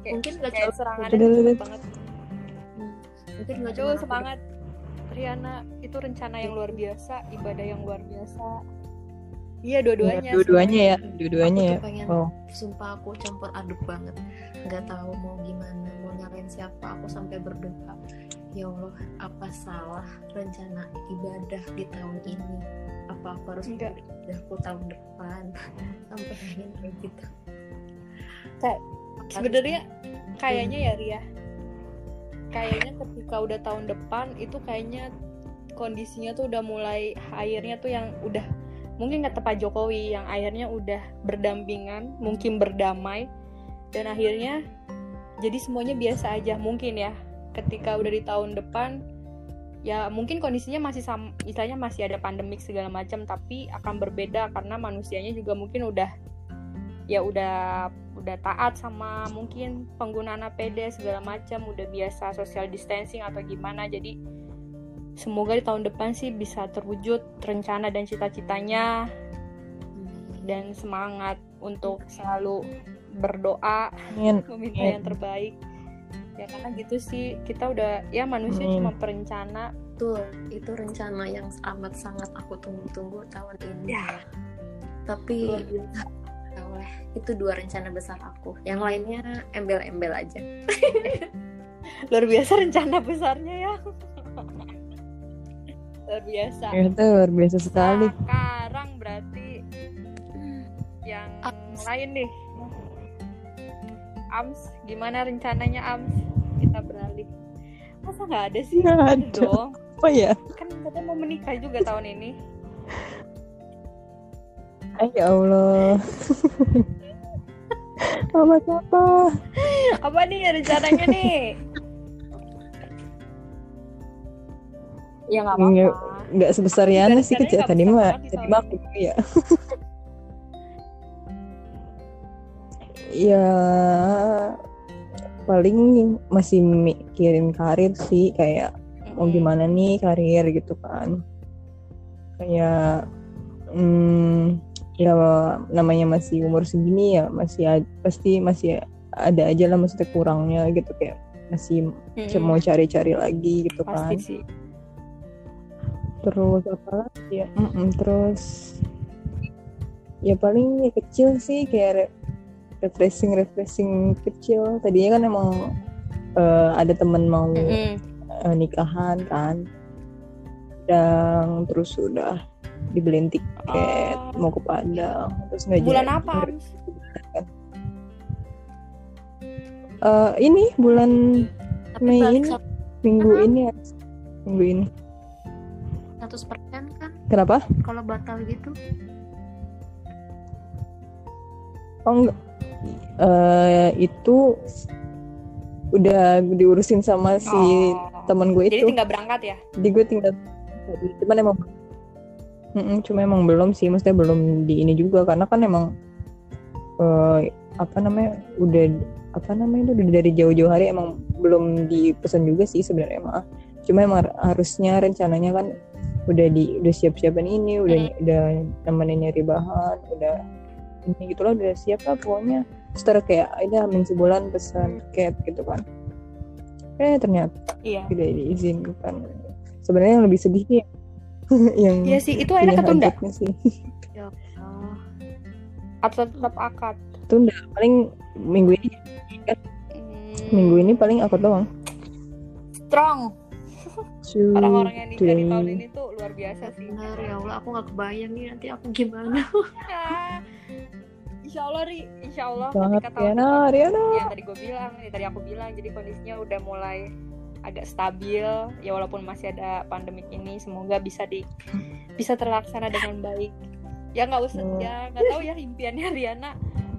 kayak, mungkin nggak jauh serangannya cepet banget. Mungkin nggak jauh semangat, Riana. Itu rencana yang luar biasa, ibadah yang luar biasa. Iya, dua-duanya. Ya, dua-duanya ya, dua-duanya ya. Pengen, oh. Sumpah aku campur aduk banget. Nggak tahu mau gimana, mau nyalain siapa. Aku sampai berdoa. Ya Allah, apa salah rencana ibadah di tahun ini? Apa aku harus enggak aku tahun depan sampai ingin kayak gitu? Kayak sebenarnya kayaknya ya Ria, kayaknya ketika udah tahun depan itu kayaknya kondisinya tuh udah mulai akhirnya tuh yang udah mungkin kata Pak Jokowi yang akhirnya udah berdampingan, mungkin berdamai dan akhirnya jadi semuanya biasa aja mungkin ya. Ketika udah di tahun depan ya mungkin kondisinya masih sama, istilahnya masih ada pandemik segala macam, tapi akan berbeda karena manusianya juga mungkin udah ya udah udah taat sama mungkin penggunaan A P D segala macam, udah biasa social distancing atau gimana. Jadi semoga di tahun depan sih bisa terwujud rencana dan cita-citanya, dan semangat untuk selalu berdoa, meminta yang terbaik. Ya karena gitu sih, kita udah ya manusia hmm. cuma perencana tuh. Itu rencana yang amat sangat aku tunggu-tunggu tahun ini ya. Tapi ya, itu dua rencana besar aku, yang lainnya embel-embel aja. Luar biasa rencana besarnya ya. Luar biasa itu, luar biasa sekali. Sekarang berarti yang Abs. lain nih Ams, gimana rencananya Ams? Kita beralih. Masa nggak ada sih? Nggak ada dong. Apa ya? Kan katanya mau menikah juga tahun ini. Ay, ya Allah. Apa apa? Apa nih rencananya nih? Ya nggak apa-apa. Nggak, nggak sebesar Riana sih kecil tadi mah. Tadi mah aku ya. Ya paling masih mikirin karir sih, kayak mau gimana nih karir gitu kan. Kayak hmm, ya namanya masih umur segini ya masih pasti masih ada aja lah maksudnya kurangnya gitu, kayak masih hmm. mau cari-cari lagi gitu kan. Pasti sih. Terus apa lagi ya? Mm-mm, terus ya paling ya kecil sih, kayak refreshing refreshing kecil. Tadinya kan emang uh, ada teman mau mm-hmm. uh, nikahan kan, dan terus udah dibeliin tiket oh. mau ke Padang, terus nggak jadi. Bulan apa? Uh, ini bulan tapi Mei ini, minggu kan? ini, minggu ini. seratus persen kan? Kenapa? Kalau batal gitu? Oh enggak. Uh, itu udah diurusin sama si oh. teman gue itu. Jadi tinggal berangkat ya? Jadi gue tinggal, cuman emang, cuma emang belum sih, maksudnya belum di ini juga karena kan emang uh, apa namanya udah apa namanya itu udah dari jauh-jauh hari emang belum dipesan juga sih sebenarnya mah. Cuma emang harusnya rencananya kan udah di udah siap-siapan ini, udah hmm. udah namanya nyari bahan, udah ini gitulah udah siap lah pokoknya. Setelah kayak ada min sebulan pesan tiket gitu kan. Eh ternyata iya. tidak diizinkan. Sebenarnya yang lebih sedih ya yang iya sih itu akhirnya ketunda. Ya. Oh. Atau tetap akad. Tunda paling minggu ini. Kan? Hmm. Minggu ini paling akad doang. Strong. Two, orang-orang yang nikah di tahun ini tuh luar biasa sih. Benar ya Allah, aku nggak kebayang nih nanti aku gimana. Insya Allah, Ri. Insya Allah. Banget, Riana, Riana. Ya, tadi gue bilang, ya, tadi aku bilang, jadi kondisinya udah mulai agak stabil. Ya walaupun masih ada pandemik ini, semoga bisa di bisa terlaksana dengan baik. Ya nggak usah, oh. ya nggak tahu ya impiannya Riana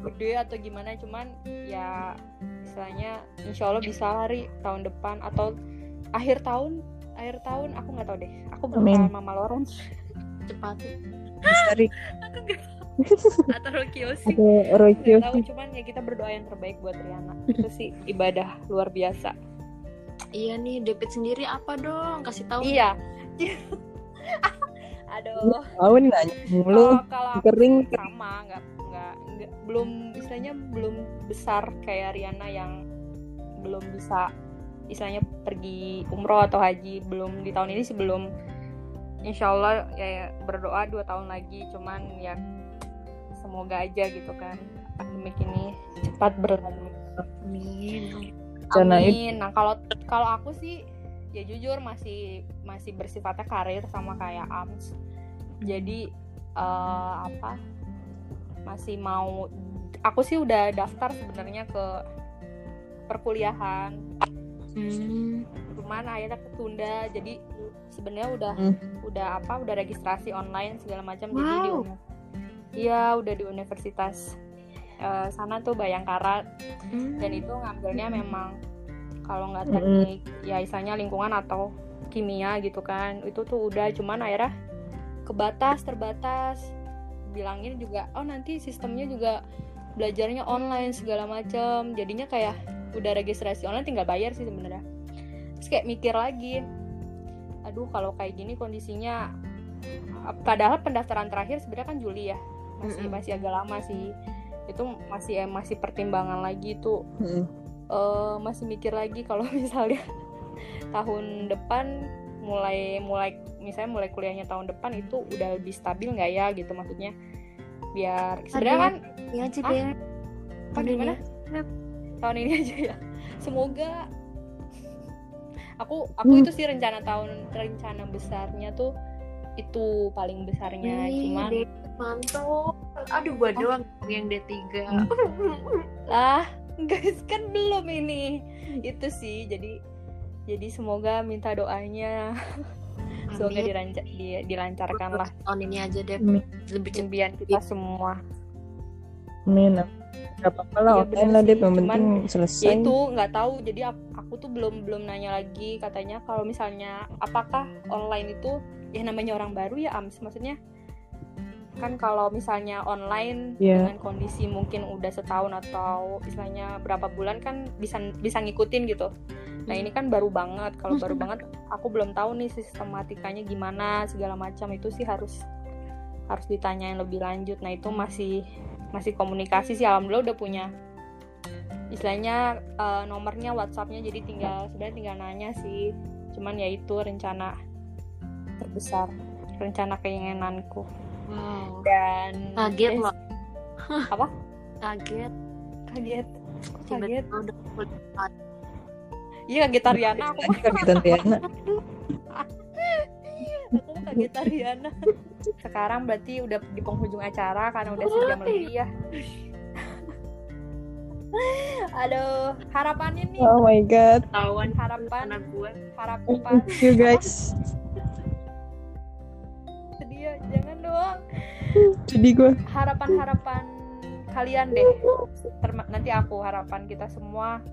gede atau gimana, cuman ya misalnya Insya Allah bisa lari tahun depan atau akhir tahun, akhir tahun aku nggak tahu deh. Aku berdoa Mama Lawrence cepat. Sari. Aku nggak. Atau Rokiyoshi nggak tahu, cuman ya kita berdoa yang terbaik buat Riana. Itu sih ibadah luar biasa. Iya nih, David sendiri apa dong, kasih tahu. Iya. Aduh. Tahu nih nanya mulu. Kering sama nggak nggak belum istilahnya belum besar kayak Riana yang belum bisa istilahnya pergi umroh atau haji, belum di tahun ini sih belum. Insyaallah ya berdoa dua tahun lagi, cuman ya semoga aja gitu kan pandemi ini cepat berlalu. Amin. Amin. Nah kalau kalau aku sih ya jujur masih masih bersifatnya karir sama kayak A M S. Jadi uh, apa masih mau, aku sih udah daftar sebenarnya ke perkuliahan. Hmm. Cuman akhirnya ketunda, jadi sebenarnya udah hmm. udah apa udah registrasi online segala macam. Wow. Jadi di uni- ya udah di universitas uh, sana tuh Bayangkara. Hmm. Dan itu ngambilnya memang kalau nggak teknik hmm. ya istilahnya lingkungan atau kimia gitu kan, itu tuh udah, cuman akhirnya kebatas terbatas bilangin juga oh nanti sistemnya juga belajarnya online segala macam, jadinya kayak udah registrasi online tinggal bayar sih sebenarnya. Terus kayak mikir lagi, aduh kalau kayak gini kondisinya, padahal pendaftaran terakhir sebenarnya kan Juli ya, masih mm-hmm. masih agak lama sih, itu masih eh, masih pertimbangan lagi tuh, mm-hmm. uh, masih mikir lagi kalau misalnya tahun depan mulai mulai misalnya mulai kuliahnya tahun depan itu udah lebih stabil nggak ya gitu, maksudnya biar sebenarnya kan ya juga ah, kan gimana ya. Tahun ini aja ya semoga. Aku aku hmm. itu sih rencana tahun rencana besarnya tuh itu paling besarnya. Ih, cuman mantap. Aduh gua doang oh. yang D tiga. Lah, guys kan belum ini. Itu sih jadi jadi semoga minta doanya. Semoga diranca, di, dilancarkan lah. Tahun ini aja deh lebih cembian kita semua. Amin. Gak apa-apa lah, ya, online lah deh, yang penting selesai. Ya itu gak tahu, jadi aku, aku tuh belum belum nanya lagi, katanya kalau misalnya apakah online itu, ya namanya orang baru ya A M S, maksudnya kan kalau misalnya online yeah. dengan kondisi mungkin udah setahun atau misalnya berapa bulan kan bisa bisa ngikutin gitu. Nah ini kan baru banget, kalau baru banget aku belum tahu nih sistematikanya gimana segala macam, itu sih harus harus ditanyain lebih lanjut. Nah itu masih masih komunikasi sih, alhamdulillah udah punya istilahnya uh, nomornya WhatsAppnya, jadi tinggal sebenarnya tinggal nanya sih, cuman ya itu rencana terbesar, rencana keinginanku. Wow. Dan kaget loh apa kaget kaget kaget iya kaget Riana aku kaget Riana aku kaget Riana sekarang berarti udah di penghujung acara karena udah sejam lebih ya. Aduh, harapannya nih. Oh my god. Tawan harapan anak gue. Harapan. Thank you guys. Sedih ya, jangan doang. Sedih gue. Harapan-harapan kalian deh. Term- nanti aku harapan kita semua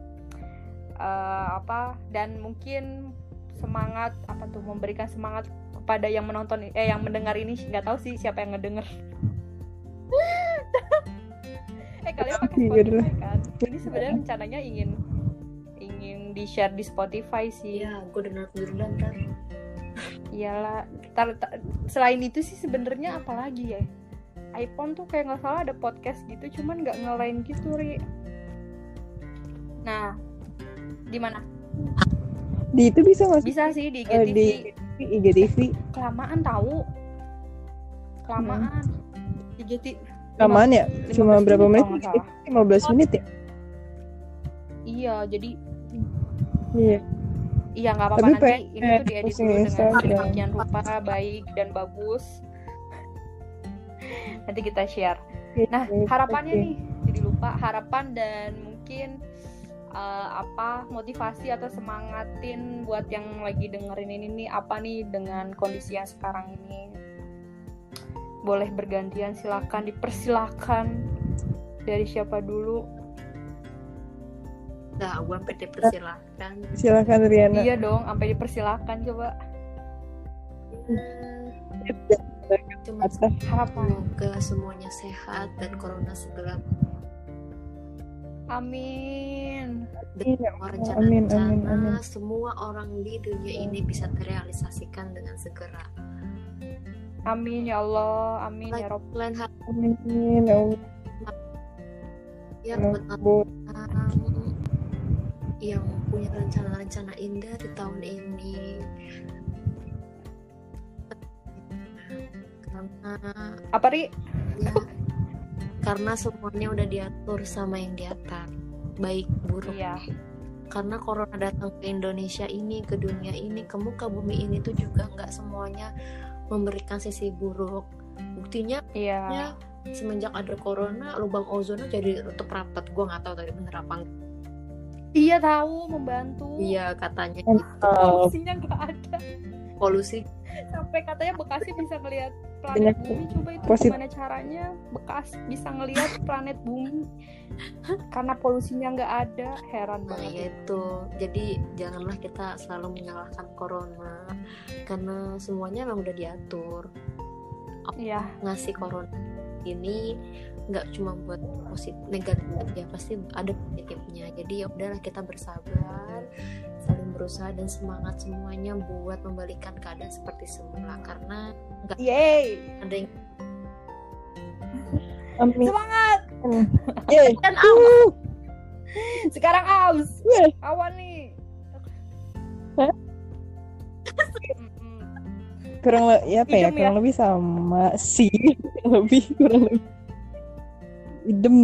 uh, apa dan mungkin semangat apa tuh memberikan semangat kepada yang menonton eh yang mendengar ini, nggak tahu sih siapa yang ngedenger. Eh kalian pakai Spotify kan? Ini sebenarnya rencananya ingin ingin di share di Spotify sih. Iya, aku dengar duluan ntar. Iyalah. Tar, tar, selain itu sih sebenarnya apa lagi ya? iPhone tuh kayak nggak salah ada podcast gitu, cuman nggak ngelain gitu Ri. Nah, di mana? Di itu bisa nggak? Bisa sih di I G T V. Uh, di I G T V. Kelamaan tahu. Kelamaan. Hmm. I G T V. Kaman ya? Cuma berapa menit? lima belas menit ya? Iya, jadi iya. Iya, enggak apa-apa nanti pengen, ini tuh diedit dulu dengan sedemikian rupa baik dan bagus. Nanti kita share. Nah, harapannya nih, jadi lupa, harapan dan mungkin uh, apa motivasi atau semangatin buat yang lagi dengerin ini nih, apa nih dengan kondisi yang sekarang ini. Boleh bergantian, silakan, dipersilakan. Dari siapa dulu? Nah, gue sampai dipersilakan. Silakan Riana. Iya dong, sampai dipersilakan coba. Hmm. Cuma semoga semuanya sehat dan corona segera. Amin. Dengan rencana-rencana semua orang di dunia ini bisa terrealisasikan dengan segera. Amin ya Allah, amin ya Rabb. Plan hari ini. Ya buat orang yang punya rencana-rencana indah di tahun ini. Karena apa Ri? Ya, karena semuanya udah diatur sama yang di atas, baik buruk. Iya. Karena corona datang ke Indonesia ini, ke dunia ini, ke muka bumi ini tuh juga nggak semuanya memberikan sisi buruk. Buktinya, iya. Ya, semenjak ada corona, lubang ozonnya jadi tutup rapat. Gue nggak tahu tadi bener apa. Iya tahu, membantu. Iya katanya. Gitu. Oh. Isinya nggak ada. Polusi sampai katanya Bekasi bisa ngelihat planet bumi, coba itu Posit- gimana caranya Bekasi bisa ngelihat planet bumi karena polusinya nggak ada, heran nah, banget. Ya itu, jadi janganlah kita selalu menyalahkan corona karena semuanya memang udah diatur. Iya. Ngasih corona ini nggak cuma buat positif negatif ya, pasti ada positifnya. Jadi ya udahlah kita bersabar, saling berusaha dan semangat semuanya buat membalikan keadaan seperti semula karena nggak ada yang Amin. Semangat yeah. Dan aus sekarang aus yeah. Awan nih huh? kurang le- ya apa ya, kurang ya? Lebih sama sih lebih kurang lebih idem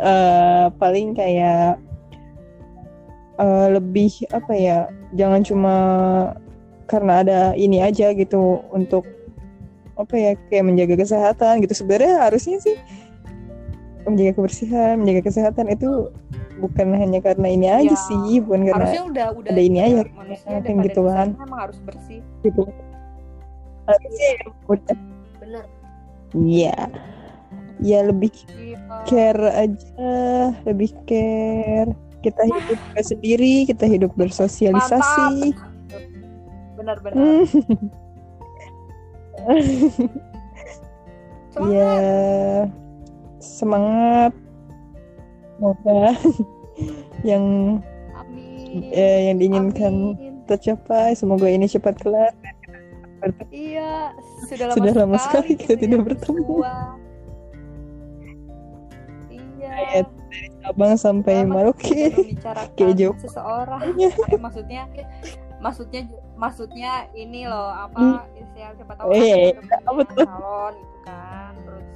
uh, paling kayak uh, lebih apa ya, jangan cuma karena ada ini aja gitu untuk apa ya, kayak menjaga kesehatan gitu. Sebenarnya harusnya sih menjaga kebersihan, menjaga kesehatan itu bukan hanya karena ini aja ya, sih bukan karena udah, udah ada ini aja kan gitu kan, memang harus bersih gitu. Harusnya ya, udah benar iya ya, lebih care aja, lebih care kita hidup sendiri, kita hidup bersosialisasi. Benar-benar ya, semangat semoga yang eh, yang diinginkan Amin. tercapai, semoga ini cepat kelar. Iya, sudah lama, sudah lama sekali kita tidak bertemu. Dua. Iya. Dari Sabang sampai Merauke. Kayak jauh seseorang. eh, maksudnya maksudnya maksudnya ini loh, apa istilah siapa tahu eh, calon gitu kan. Terus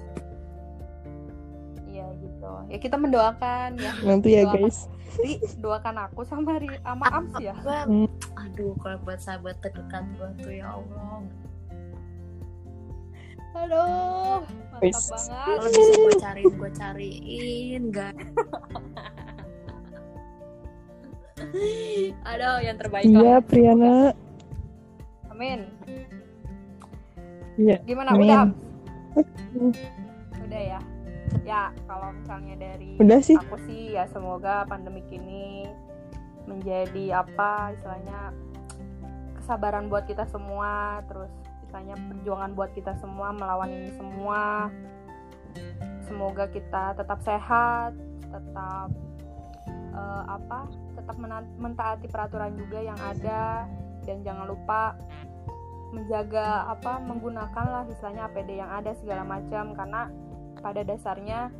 iya gitu. Ya kita mendoakan ya. Nanti ya guys. Ri, doakan aku sama Ri sama Ams ya. Hmm. Aduh, kalau buat sahabat terdekat gua tuh ya Allah. Aduh, mantap Peace. banget. Kalau bisa gua cariin, gua cariin, guys. Aduh, yang terbaik. Iya, Priana. Amin. Iya. Gimana, Amin. Udah? Udah ya. Ya, kalau misalnya dari sih. aku sih ya semoga pandemi ini menjadi apa istilahnya kesabaran buat kita semua, terus istilahnya perjuangan buat kita semua melawan ini semua. Semoga kita tetap sehat, tetap uh, apa? tetap mena- mentaati peraturan juga yang ada, dan jangan lupa menjaga apa menggunakanlah istilahnya A P D yang ada segala macam, karena pada dasarnya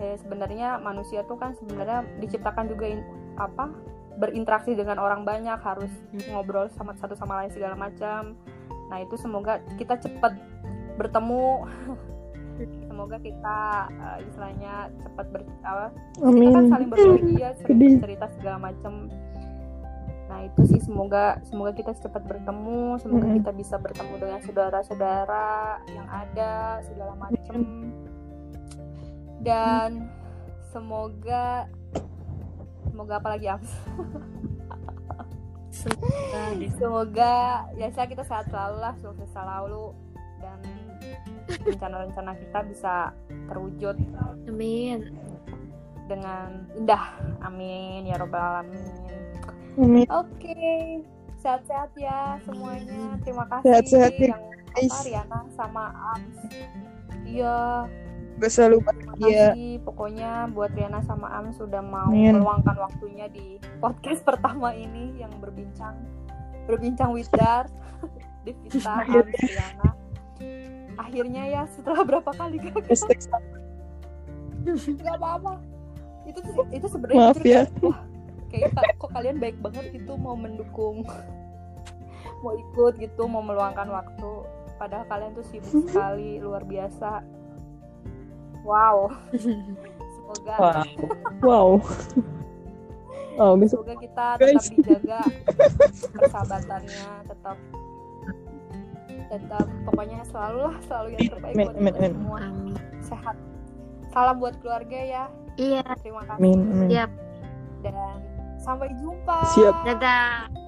eh, sebenarnya manusia tuh kan sebenarnya diciptakan juga in, apa berinteraksi dengan orang banyak, harus ngobrol sama satu sama lain segala macam. Nah itu semoga kita cepat bertemu, semoga kita uh, istilahnya cepat ber apa kita kan saling berbahagia, sering cerita segala macam. Nah itu sih, semoga semoga kita cepat bertemu, semoga mm-hmm. kita bisa bertemu dengan saudara-saudara yang ada segala macam. dan semoga semoga apa lagi Ams? semoga, semoga ya saya kita sehat selalu lah, sukses selalu dan rencana-rencana kita bisa terwujud. Amin. Dengan indah. Amin ya robbal alamin. Amin. Oke. Okay. Sehat-sehat ya semuanya. Terima kasih sehat-sehat yang apa, Riana sama Ams. Iya. Gue selalu bahagia. Pokoknya buat Riana sama Ams sudah mau Amin. meluangkan waktunya di podcast pertama ini yang berbincang berbincang with Dar, Devita, Ams, Riana. Akhirnya ya setelah berapa kali gagal. Gak apa-apa. Itu itu sebenarnya maaf ya. Kayak kok kalian baik banget gitu, mau mendukung, mau ikut gitu, mau meluangkan waktu, padahal kalian tuh sibuk sekali, luar biasa. Wow. Semoga wow. Wow. Oh, semoga kita tetap dijaga persahabatannya, tetap tetap pokoknya selalulah selalu yang terbaik buat kita semua. Sehat. Salam buat keluarga ya. Iya. Terima kasih. Siap. Dan sampai jumpa. Siap. Dadah.